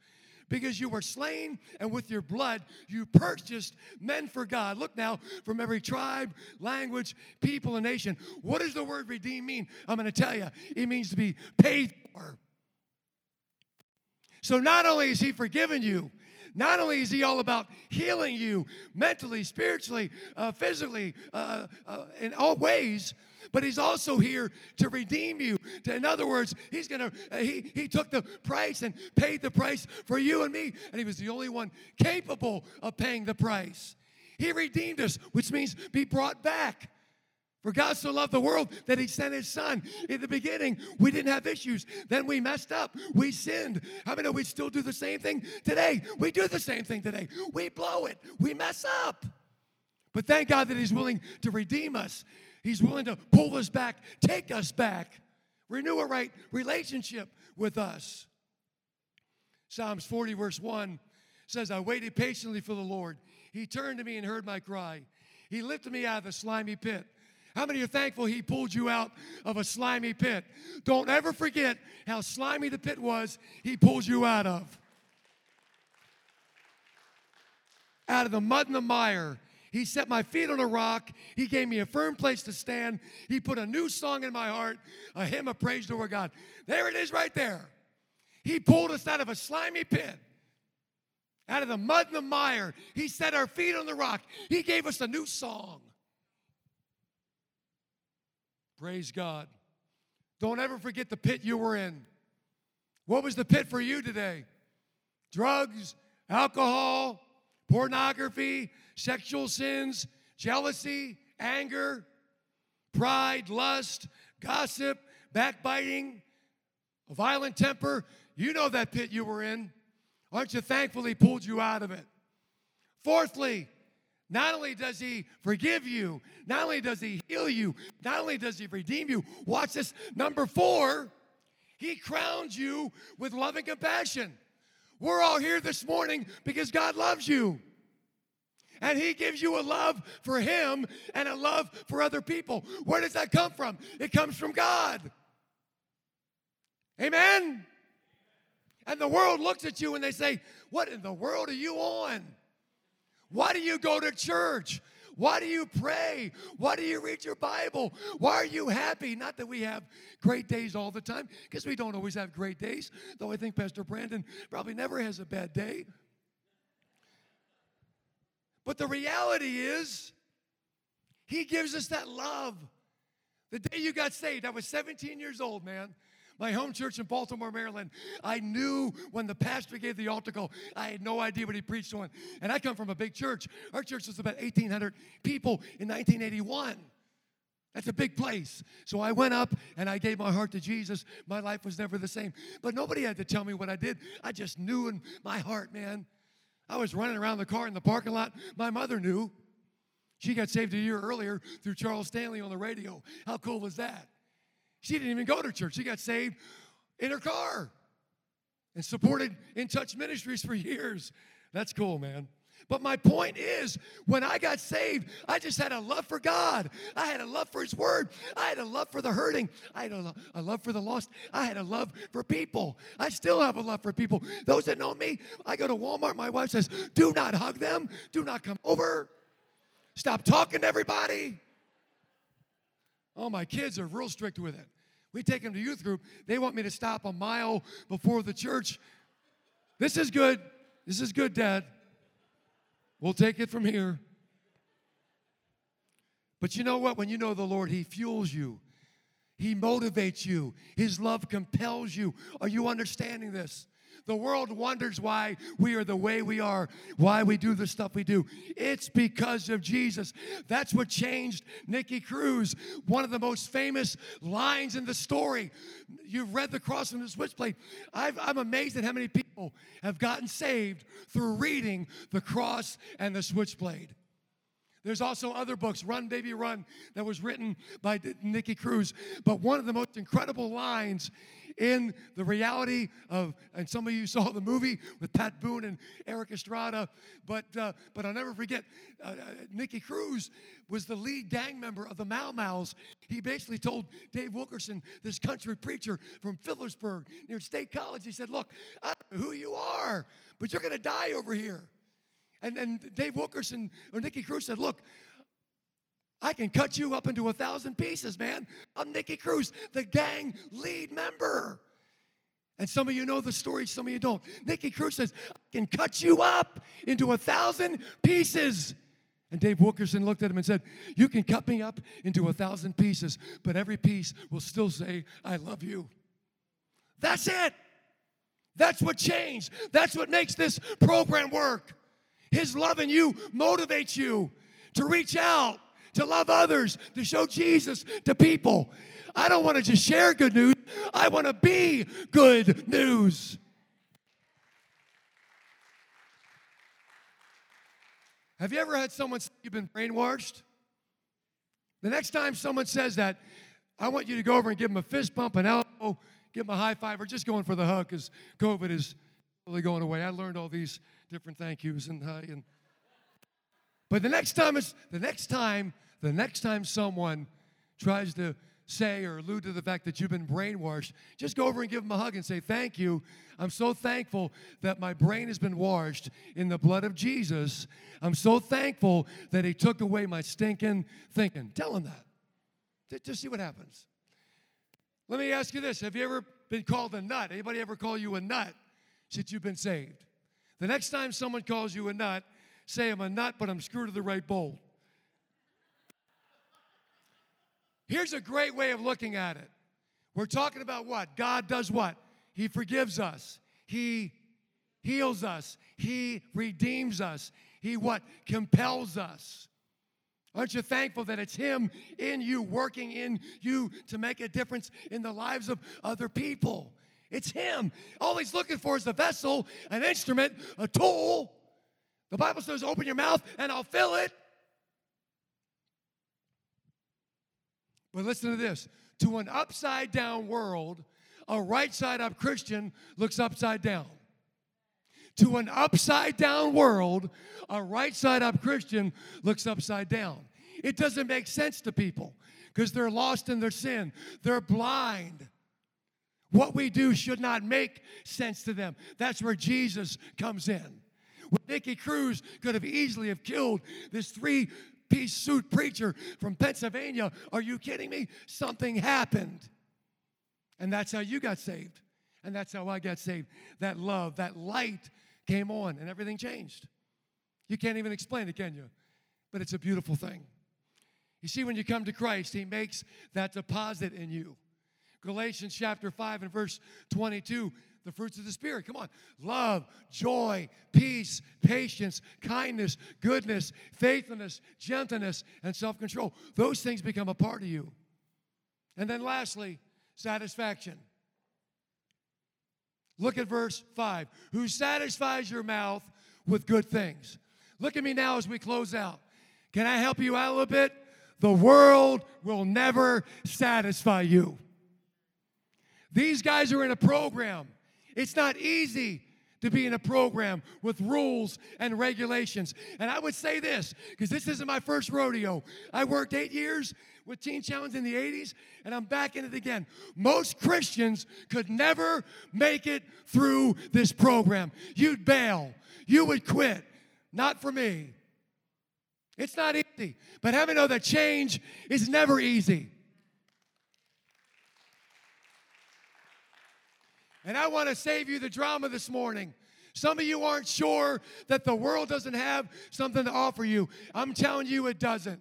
because you were slain, and with your blood you purchased men for God. Look now, from every tribe, language, people, and nation. What does the word redeem mean? I'm going to tell you. It means to be paid for. So not only has he forgiven you, not only is he all about healing you mentally, spiritually, uh, physically, uh, uh, in all ways, but he's also here to redeem you. In other words, he's gonna uh, he he took the price and paid the price for you and me, and he was the only one capable of paying the price. He redeemed us, which means be brought back. For God so loved the world that he sent his son. In the beginning, we didn't have issues. Then we messed up. We sinned. How many know we still do the same thing today? We do the same thing today. We blow it. We mess up. But thank God that he's willing to redeem us. He's willing to pull us back, take us back, renew a right relationship with us. Psalms forty, verse one says, I waited patiently for the Lord. He turned to me and heard my cry. He lifted me out of the slimy pit. How many are thankful he pulled you out of a slimy pit? Don't ever forget how slimy the pit was he pulled you out of. Out of the mud and the mire. He set my feet on a rock. He gave me a firm place to stand. He put a new song in my heart, a hymn of praise to our God. There it is right there. He pulled us out of a slimy pit, out of the mud and the mire. He set our feet on the rock. He gave us a new song. Praise God. Don't ever forget the pit you were in. What was the pit for you today? Drugs, alcohol, pornography, sexual sins, jealousy, anger, pride, lust, gossip, backbiting, a violent temper. You know that pit you were in. Aren't you thankful he pulled you out of it? Fourthly, not only does he forgive you, not only does he heal you, not only does he redeem you. Watch this. Number four, he crowns you with love and compassion. We're all here this morning because God loves you. And he gives you a love for him and a love for other people. Where does that come from? It comes from God. Amen? And the world looks at you and they say, what in the world are you on? Why do you go to church? Why do you pray? Why do you read your Bible? Why are you happy? Not that we have great days all the time, because we don't always have great days, though I think Pastor Brandon probably never has a bad day. But the reality is, he gives us that love. The day you got saved, I was seventeen years old, man. My home church in Baltimore, Maryland, I knew when the pastor gave the altar call, I had no idea what he preached on. And I come from a big church. Our church was about eighteen hundred people in nineteen eighty-one. That's a big place. So I went up and I gave my heart to Jesus. My life was never the same. But nobody had to tell me what I did. I just knew in my heart, man. I was running around the car in the parking lot. My mother knew. She got saved a year earlier through Charles Stanley on the radio. How cool was that? She didn't even go to church. She got saved in her car and supported In Touch Ministries for years. That's cool, man. But my point is, when I got saved, I just had a love for God. I had a love for His Word. I had a love for the hurting. I had a, lo- a love for the lost. I had a love for people. I still have a love for people. Those that know me, I go to Walmart. My wife says, do not hug them. Do not come over. Stop talking to everybody. Oh, my kids are real strict with it. We take them to youth group. They want me to stop a mile before the church. This is good. This is good, Dad. We'll take it from here. But you know what? When you know the Lord, He fuels you. He motivates you. His love compels you. Are you understanding this? The world wonders why we are the way we are, why we do the stuff we do. It's because of Jesus. That's what changed Nicky Cruz, one of the most famous lines in the story. You've read The Cross from the Switchblade. I've, I'm amazed at how many people have gotten saved through reading The Cross and the Switchblade. There's also other books, Run, Baby, Run, that was written by Nicky Cruz. But one of the most incredible lines in the reality of, and some of you saw the movie with Pat Boone and Eric Estrada, but uh, but I'll never forget, uh, Nicky Cruz was the lead gang member of the Mau Mau's. He basically told Dave Wilkerson, this country preacher from Phillipsburg near State College, he said, look, I don't know who you are, but you're going to die over here. And and Dave Wilkerson, or Nicky Cruz said, look, I can cut you up into a thousand pieces, man. I'm Nicky Cruz, the gang lead member. And some of you know the story, some of you don't. Nicky Cruz says, I can cut you up into a thousand pieces. And Dave Wilkerson looked at him and said, you can cut me up into a thousand pieces, but every piece will still say, I love you. That's it. That's what changed. That's what makes this program work. His love in you motivates you to reach out, to love others, to show Jesus to people. I don't want to just share good news. I want to be good news. Have you ever had someone say you've been brainwashed? The next time someone says that, I want you to go over and give them a fist bump, an elbow, give them a high five, or just going for the hug because COVID is really going away. I learned all these different thank yous and hi and. But the next time it's the next time, the next time someone tries to say or allude to the fact that you've been brainwashed, just go over and give them a hug and say, thank you. I'm so thankful that my brain has been washed in the blood of Jesus. I'm so thankful that He took away my stinking thinking. Tell them that. Just see what happens. Let me ask you this. Have you ever been called a nut? Anybody ever call you a nut since you've been saved? The next time someone calls you a nut, say, I'm a nut, but I'm screwed to the right bowl. Here's a great way of looking at it. We're talking about what? God does what? He forgives us. He heals us. He redeems us. He what? Compels us. Aren't you thankful that it's Him in you, working in you to make a difference in the lives of other people? It's Him. All He's looking for is a vessel, an instrument, a tool. The Bible says, open your mouth and I'll fill it. But listen to this. To an upside-down world, a right-side-up Christian looks upside down. To an upside-down world, a right-side-up Christian looks upside down. It doesn't make sense to people because they're lost in their sin. They're blind. What we do should not make sense to them. That's where Jesus comes in. Nicky Cruz could have easily have killed this three-piece suit preacher from Pennsylvania. Are you kidding me? Something happened. And that's how you got saved. And that's how I got saved. That love, that light came on, and everything changed. You can't even explain it, can you? But it's a beautiful thing. You see, when you come to Christ, He makes that deposit in you. Galatians chapter five and verse twenty-two, the fruits of the Spirit. Come on. Love, joy, peace, patience, kindness, goodness, faithfulness, gentleness, and self-control. Those things become a part of you. And then lastly, satisfaction. Look at verse five. Who satisfies your mouth with good things. Look at me now as we close out. Can I help you out a little bit? The world will never satisfy you. These guys are in a program. It's not easy to be in a program with rules and regulations. And I would say this, because this isn't my first rodeo. I worked eight years with Teen Challenge in the eighties, and I'm back in it again. Most Christians could never make it through this program. You'd bail. You would quit. Not for me. It's not easy. But having to know that change is never easy. And I want to save you the drama this morning. Some of you aren't sure that the world doesn't have something to offer you. I'm telling you it doesn't.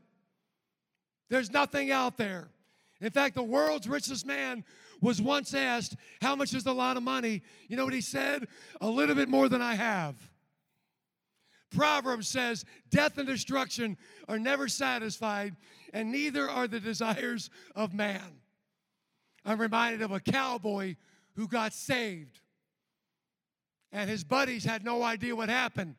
There's nothing out there. In fact, the world's richest man was once asked, how much is a lot of money? You know what he said? A little bit more than I have. Proverbs says, death and destruction are never satisfied, and neither are the desires of man. I'm reminded of a cowboy who got saved. And his buddies had no idea what happened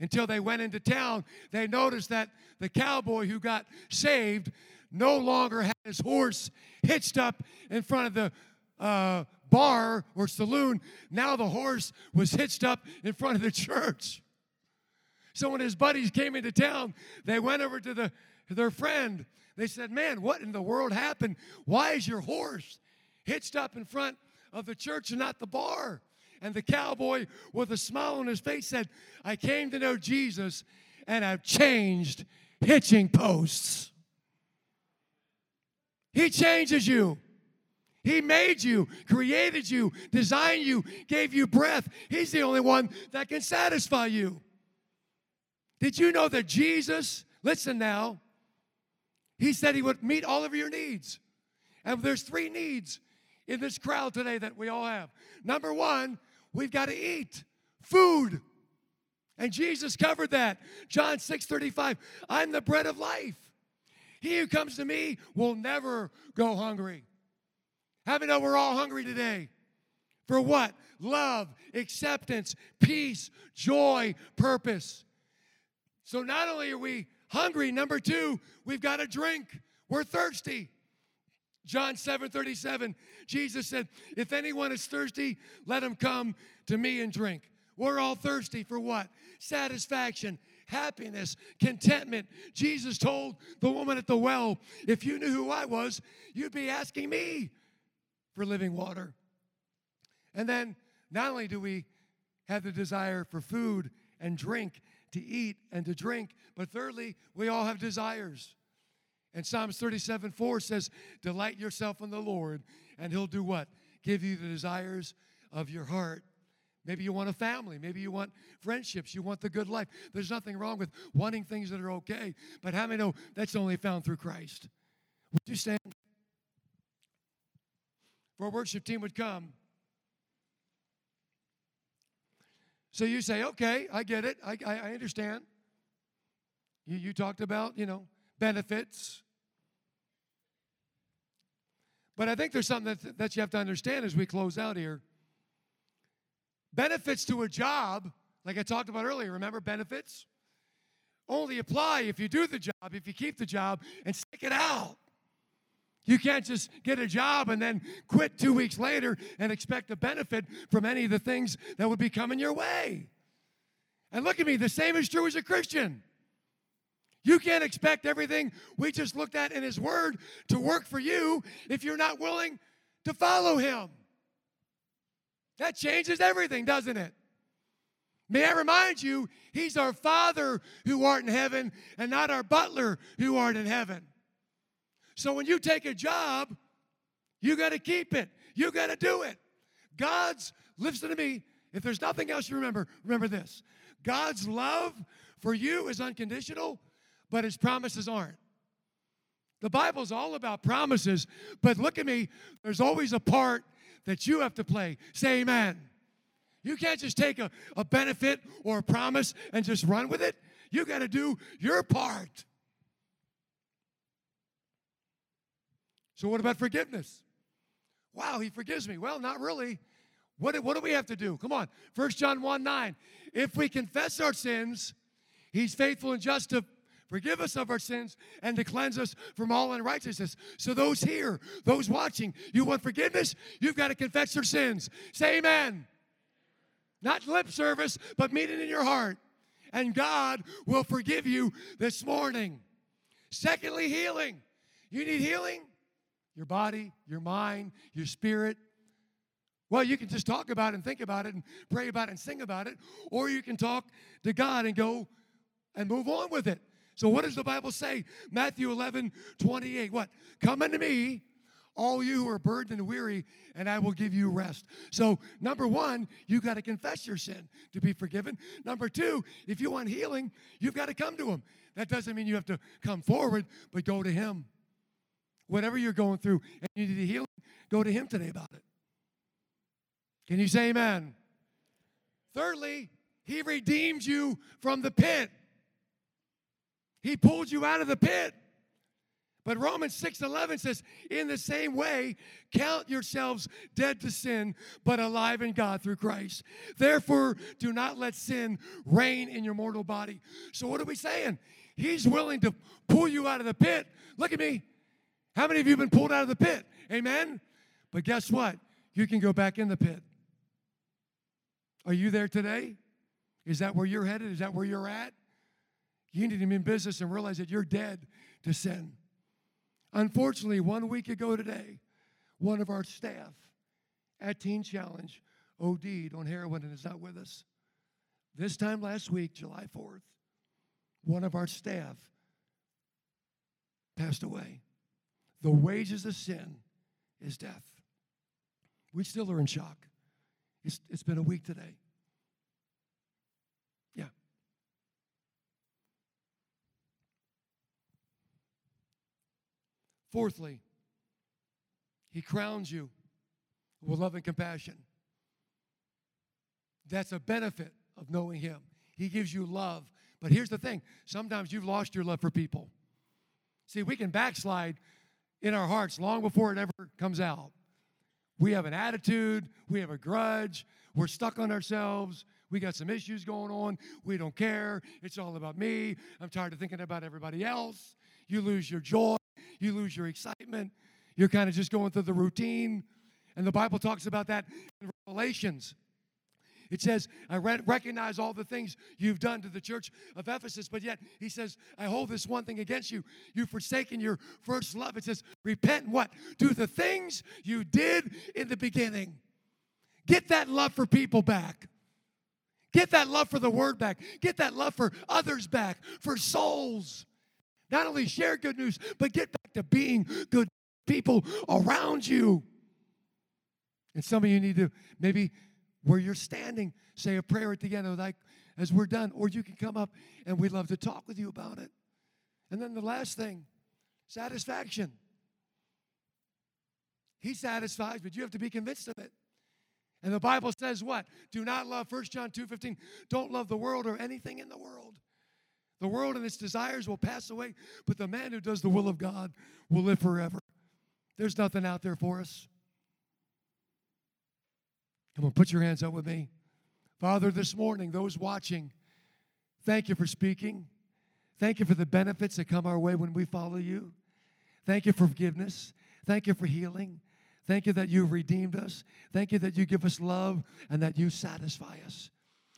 until they went into town. They noticed that the cowboy who got saved no longer had his horse hitched up in front of the uh, bar or saloon. Now the horse was hitched up in front of the church. So when his buddies came into town, they went over to the their friend. They said, man, what in the world happened? Why is your horse hitched up in front of the church and not the bar? And the cowboy, with a smile on his face, said, I came to know Jesus, and I've changed hitching posts. He changes you. He made you, created you, designed you, gave you breath. He's the only one that can satisfy you. Did you know that Jesus, listen now, he said he would meet all of your needs. And there's three needs in this crowd today that we all have. Number one, we've got to eat food. And Jesus covered that. John six thirty-five, I'm the bread of life. He who comes to me will never go hungry. How many know we're all hungry today? For what? Love, acceptance, peace, joy, purpose. So not only are we hungry, number two, we've got to drink. We're thirsty. John seven thirty-seven, Jesus said, if anyone is thirsty, let him come to me and drink. We're all thirsty for what? Satisfaction, happiness, contentment. Jesus told the woman at the well, if you knew who I was, you'd be asking me for living water. And then not only do we have the desire for food and drink, to eat and to drink, but thirdly, we all have desires. And Psalms thirty-seven four says, delight yourself in the Lord, and he'll do what? Give you the desires of your heart. Maybe you want a family. Maybe you want friendships. You want the good life. There's nothing wrong with wanting things that are okay. But how many know that's only found through Christ? Would you stand? If our worship team would come. So you say, okay, I get it. I, I, I understand. You, you talked about, you know, benefits. But I think there's something that, that you have to understand as we close out here. Benefits to a job, like I talked about earlier, remember benefits? Only apply if you do the job, if you keep the job, and stick it out. You can't just get a job and then quit two weeks later and expect to benefit from any of the things that would be coming your way. And look at me, the same is true as a Christian. You can't expect everything we just looked at in his word to work for you if you're not willing to follow him. That changes everything, doesn't it? May I remind you, he's our Father who art in heaven and not our butler who art in heaven. So when you take a job, you got to keep it. You got to do it. God's, listen to me, if there's nothing else you remember, remember this. God's love for you is unconditional, but his promises aren't. The Bible's all about promises, but look at me, there's always a part that you have to play. Say amen. You can't just take a, a benefit or a promise and just run with it. You got to do your part. So what about forgiveness? Wow, he forgives me. Well, not really. What, what do we have to do? Come on. First John one nine. If we confess our sins, he's faithful and just to forgive us of our sins and to cleanse us from all unrighteousness. So those here, those watching, you want forgiveness? You've got to confess your sins. Say amen. Not lip service, but mean it in your heart. And God will forgive you this morning. Secondly, healing. You need healing? Your body, your mind, your spirit. Well, you can just talk about it and think about it and pray about it and sing about it. Or you can talk to God and go and move on with it. So what does the Bible say? Matthew eleven twenty-eight. What? Come unto me, all you who are burdened and weary, and I will give you rest. So, number one, you've got to confess your sin to be forgiven. Number two, if you want healing, you've got to come to him. That doesn't mean you have to come forward, but go to him. Whatever you're going through and you need healing, go to him today about it. Can you say amen? Thirdly, he redeemed you from the pit. He pulled you out of the pit. But Romans six eleven says, in the same way, count yourselves dead to sin, but alive in God through Christ. Therefore, do not let sin reign in your mortal body. So what are we saying? He's willing to pull you out of the pit. Look at me. How many of you have been pulled out of the pit? Amen? But guess what? You can go back in the pit. Are you there today? Is that where you're headed? Is that where you're at? You need to be in business and realize that you're dead to sin. Unfortunately, one week ago today, one of our staff at Teen Challenge OD'd on heroin and is not with us. This time last week, July fourth, one of our staff passed away. The wages of sin is death. We still are in shock. It's, it's been a week today. Yeah. Fourthly, he crowns you with love and compassion. That's a benefit of knowing him. He gives you love. But here's the thing. Sometimes you've lost your love for people. See, we can backslide in our hearts long before it ever comes out. We have an attitude. We have a grudge. We're stuck on ourselves. We got some issues going on. We don't care. It's all about me. I'm tired of thinking about everybody else. You lose your joy. You lose your excitement. You're kind of just going through the routine. And the Bible talks about that in Galatians. It says, I recognize all the things you've done to the church of Ephesus, but yet he says, I hold this one thing against you. You've forsaken your first love. It says, repent and what? Do the things you did in the beginning. Get that love for people back. Get that love for the word back. Get that love for others back, for souls. Not only share good news, but get back to being good people around you. And some of you need to maybe, where you're standing, say a prayer at the end of like as we're done. Or you can come up, and we'd love to talk with you about it. And then the last thing, satisfaction. He satisfies, but you have to be convinced of it. And the Bible says what? Do not love, First John two fifteen, don't love the world or anything in the world. The world and its desires will pass away, but the man who does the will of God will live forever. There's nothing out there for us. Come on, put your hands up with me. Father, this morning, those watching, thank you for speaking. Thank you for the benefits that come our way when we follow you. Thank you for forgiveness. Thank you for healing. Thank you that you redeemed us. Thank you that you give us love and that you satisfy us.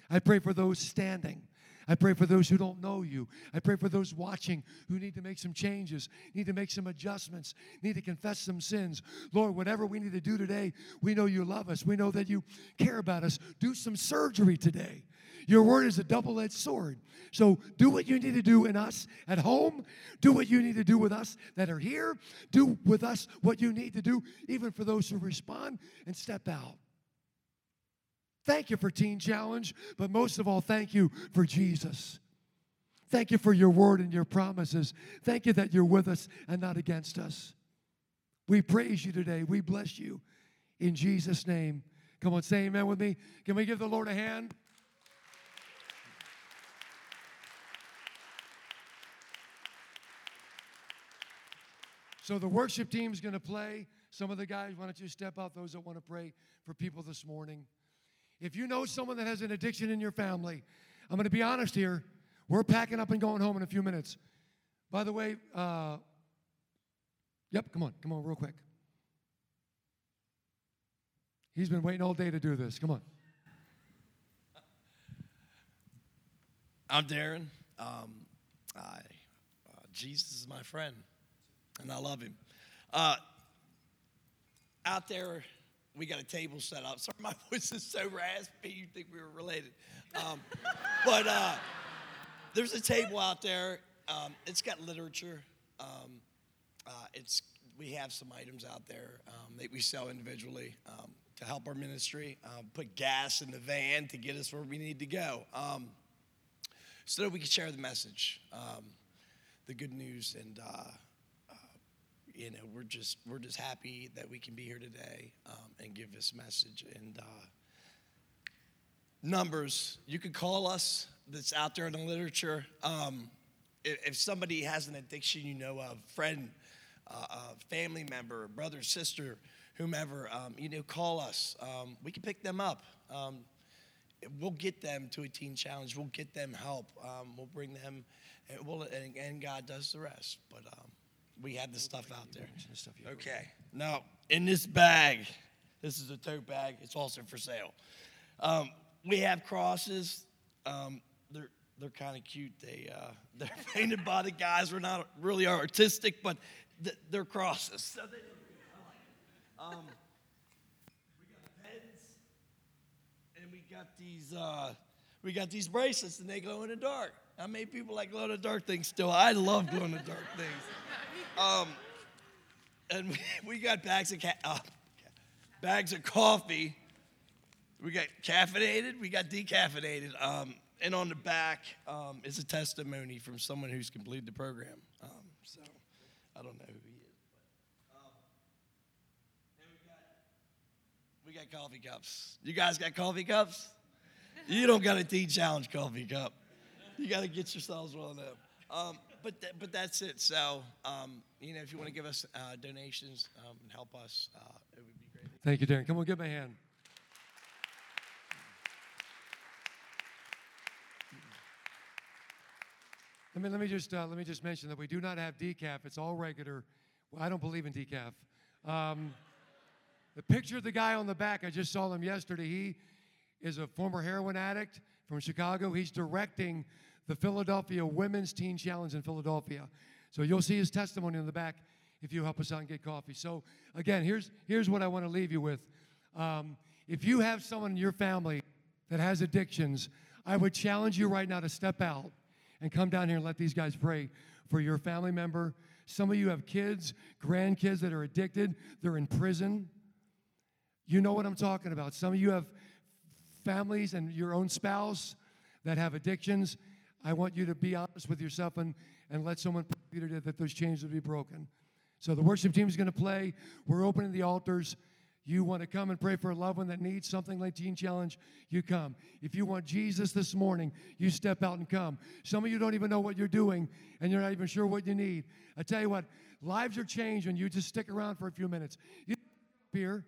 I pray for those standing. I pray for those who don't know you. I pray for those watching who need to make some changes, need to make some adjustments, need to confess some sins. Lord, whatever we need to do today, we know you love us. We know that you care about us. Do some surgery today. Your word is a double-edged sword. So do what you need to do in us at home. Do what you need to do with us that are here. Do with us what you need to do, even for those who respond and step out. Thank you for Teen Challenge, but most of all, thank you for Jesus. Thank you for your word and your promises. Thank you that you're with us and not against us. We praise you today. We bless you in Jesus' name. Come on, say amen with me. Can we give the Lord a hand? So the worship team is going to play Some of the guys, why don't you step out, those that want to pray for people this morning. If you know someone that has an addiction in your family, I'm going to be honest here. We're packing up and going home in a few minutes. By the way, uh, yep, come on, come on real quick. He's been waiting all day to do this. Come on. I'm Darren. Um, I, uh, Jesus is my friend, and I love him. Uh, out there, we got a table set up. Sorry, my voice is so raspy. You'd think we were related. Um, but uh, there's a table out there. Um, it's got literature. Um, uh, it's we have some items out there um, that we sell individually um, to help our ministry. Um, put gas in the van to get us where we need to go. Um, so that we can share the message, um, the good news, and uh, uh, you know we're just we're just happy that we can be here today um, and give this message. And uh, numbers, you can call us. That's out there in the literature. Um, if, if somebody has an addiction, you know, a friend, uh, a family member, a brother, sister, whomever, um, you know, call us. Um, we can pick them up. Um, We'll get them to a teen challenge. We'll get them help. Um, we'll bring them, and, we'll, and, and God does the rest. But um, we have the stuff out there. Okay. Now, in this bag, this is a tote bag. It's also for sale. Um, we have crosses. Um, they're they're kind of cute. They uh, they're painted by the guys. We're not really artistic, but th- they're crosses. So they, I like it. Um, We got these, uh, we got these bracelets, and they glow in the dark. How many people like glow in the dark things still? I love glow in the dark things. Um, and we, we got bags of ca- uh, bags of coffee. We got caffeinated. We got decaffeinated. Um, and on the back um, is a testimony from someone who's completed the program. Um, so I don't know who he is. We got coffee cups. You guys got coffee cups? You don't got a teen challenge coffee cup. You got to get yourselves one of them. Um, but th- but that's it. So um, you know, if you want to give us uh, donations um, and help us, uh, it would be great. Thank you, Darren. Come on, give me a hand. Let me let me just uh, let me just mention that we do not have decaf. It's all regular. Well, I don't believe in decaf. Um, The picture of the guy on the back, I just saw him yesterday. He is a former heroin addict from Chicago. He's directing the Philadelphia Women's Teen Challenge in Philadelphia. So you'll see his testimony in the back if you help us out and get coffee. So, again, here's here's what I want to leave you with. Um, if you have someone in your family that has addictions, I would challenge you right now to step out and come down here and let these guys pray for your family member. Some of you have kids, grandkids that are addicted. They're in prison. You know what I'm talking about. Some of you have families and your own spouse that have addictions. I want you to be honest with yourself and, and let someone pray for you today that those chains will be broken. So the worship team is going to play. We're opening the altars. You want to come and pray for a loved one that needs something like Teen Challenge, you come. If you want Jesus this morning, you step out and come. Some of you don't even know what you're doing, and you're not even sure what you need. I tell you what, lives are changed when you just stick around for a few minutes. You don't appear.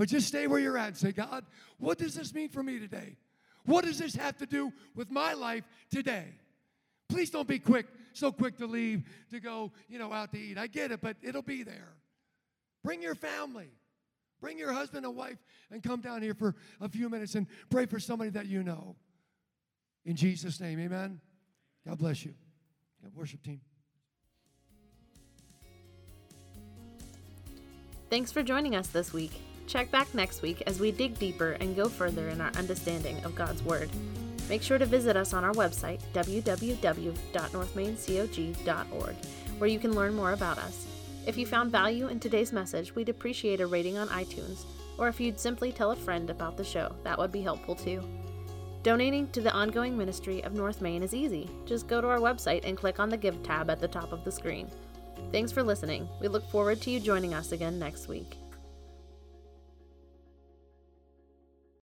But just stay where you're at and say, God, what does this mean for me today? What does this have to do with my life today? Please don't be quick, so quick to leave, to go, you know, out to eat. I get it, but it'll be there. Bring your family. Bring your husband and wife and come down here for a few minutes and pray for somebody that you know. In Jesus' name, amen? God bless you. God, worship team. Thanks for joining us this week. Check back next week as we dig deeper and go further in our understanding of God's Word. Make sure to visit us on our website, w w w dot north main c o g dot org, where you can learn more about us. If you found value in today's message, we'd appreciate a rating on iTunes, or if you'd simply tell a friend about the show, that would be helpful too. Donating to the ongoing ministry of North Main is easy. Just go to our website and click on the Give tab at the top of the screen. Thanks for listening. We look forward to you joining us again next week.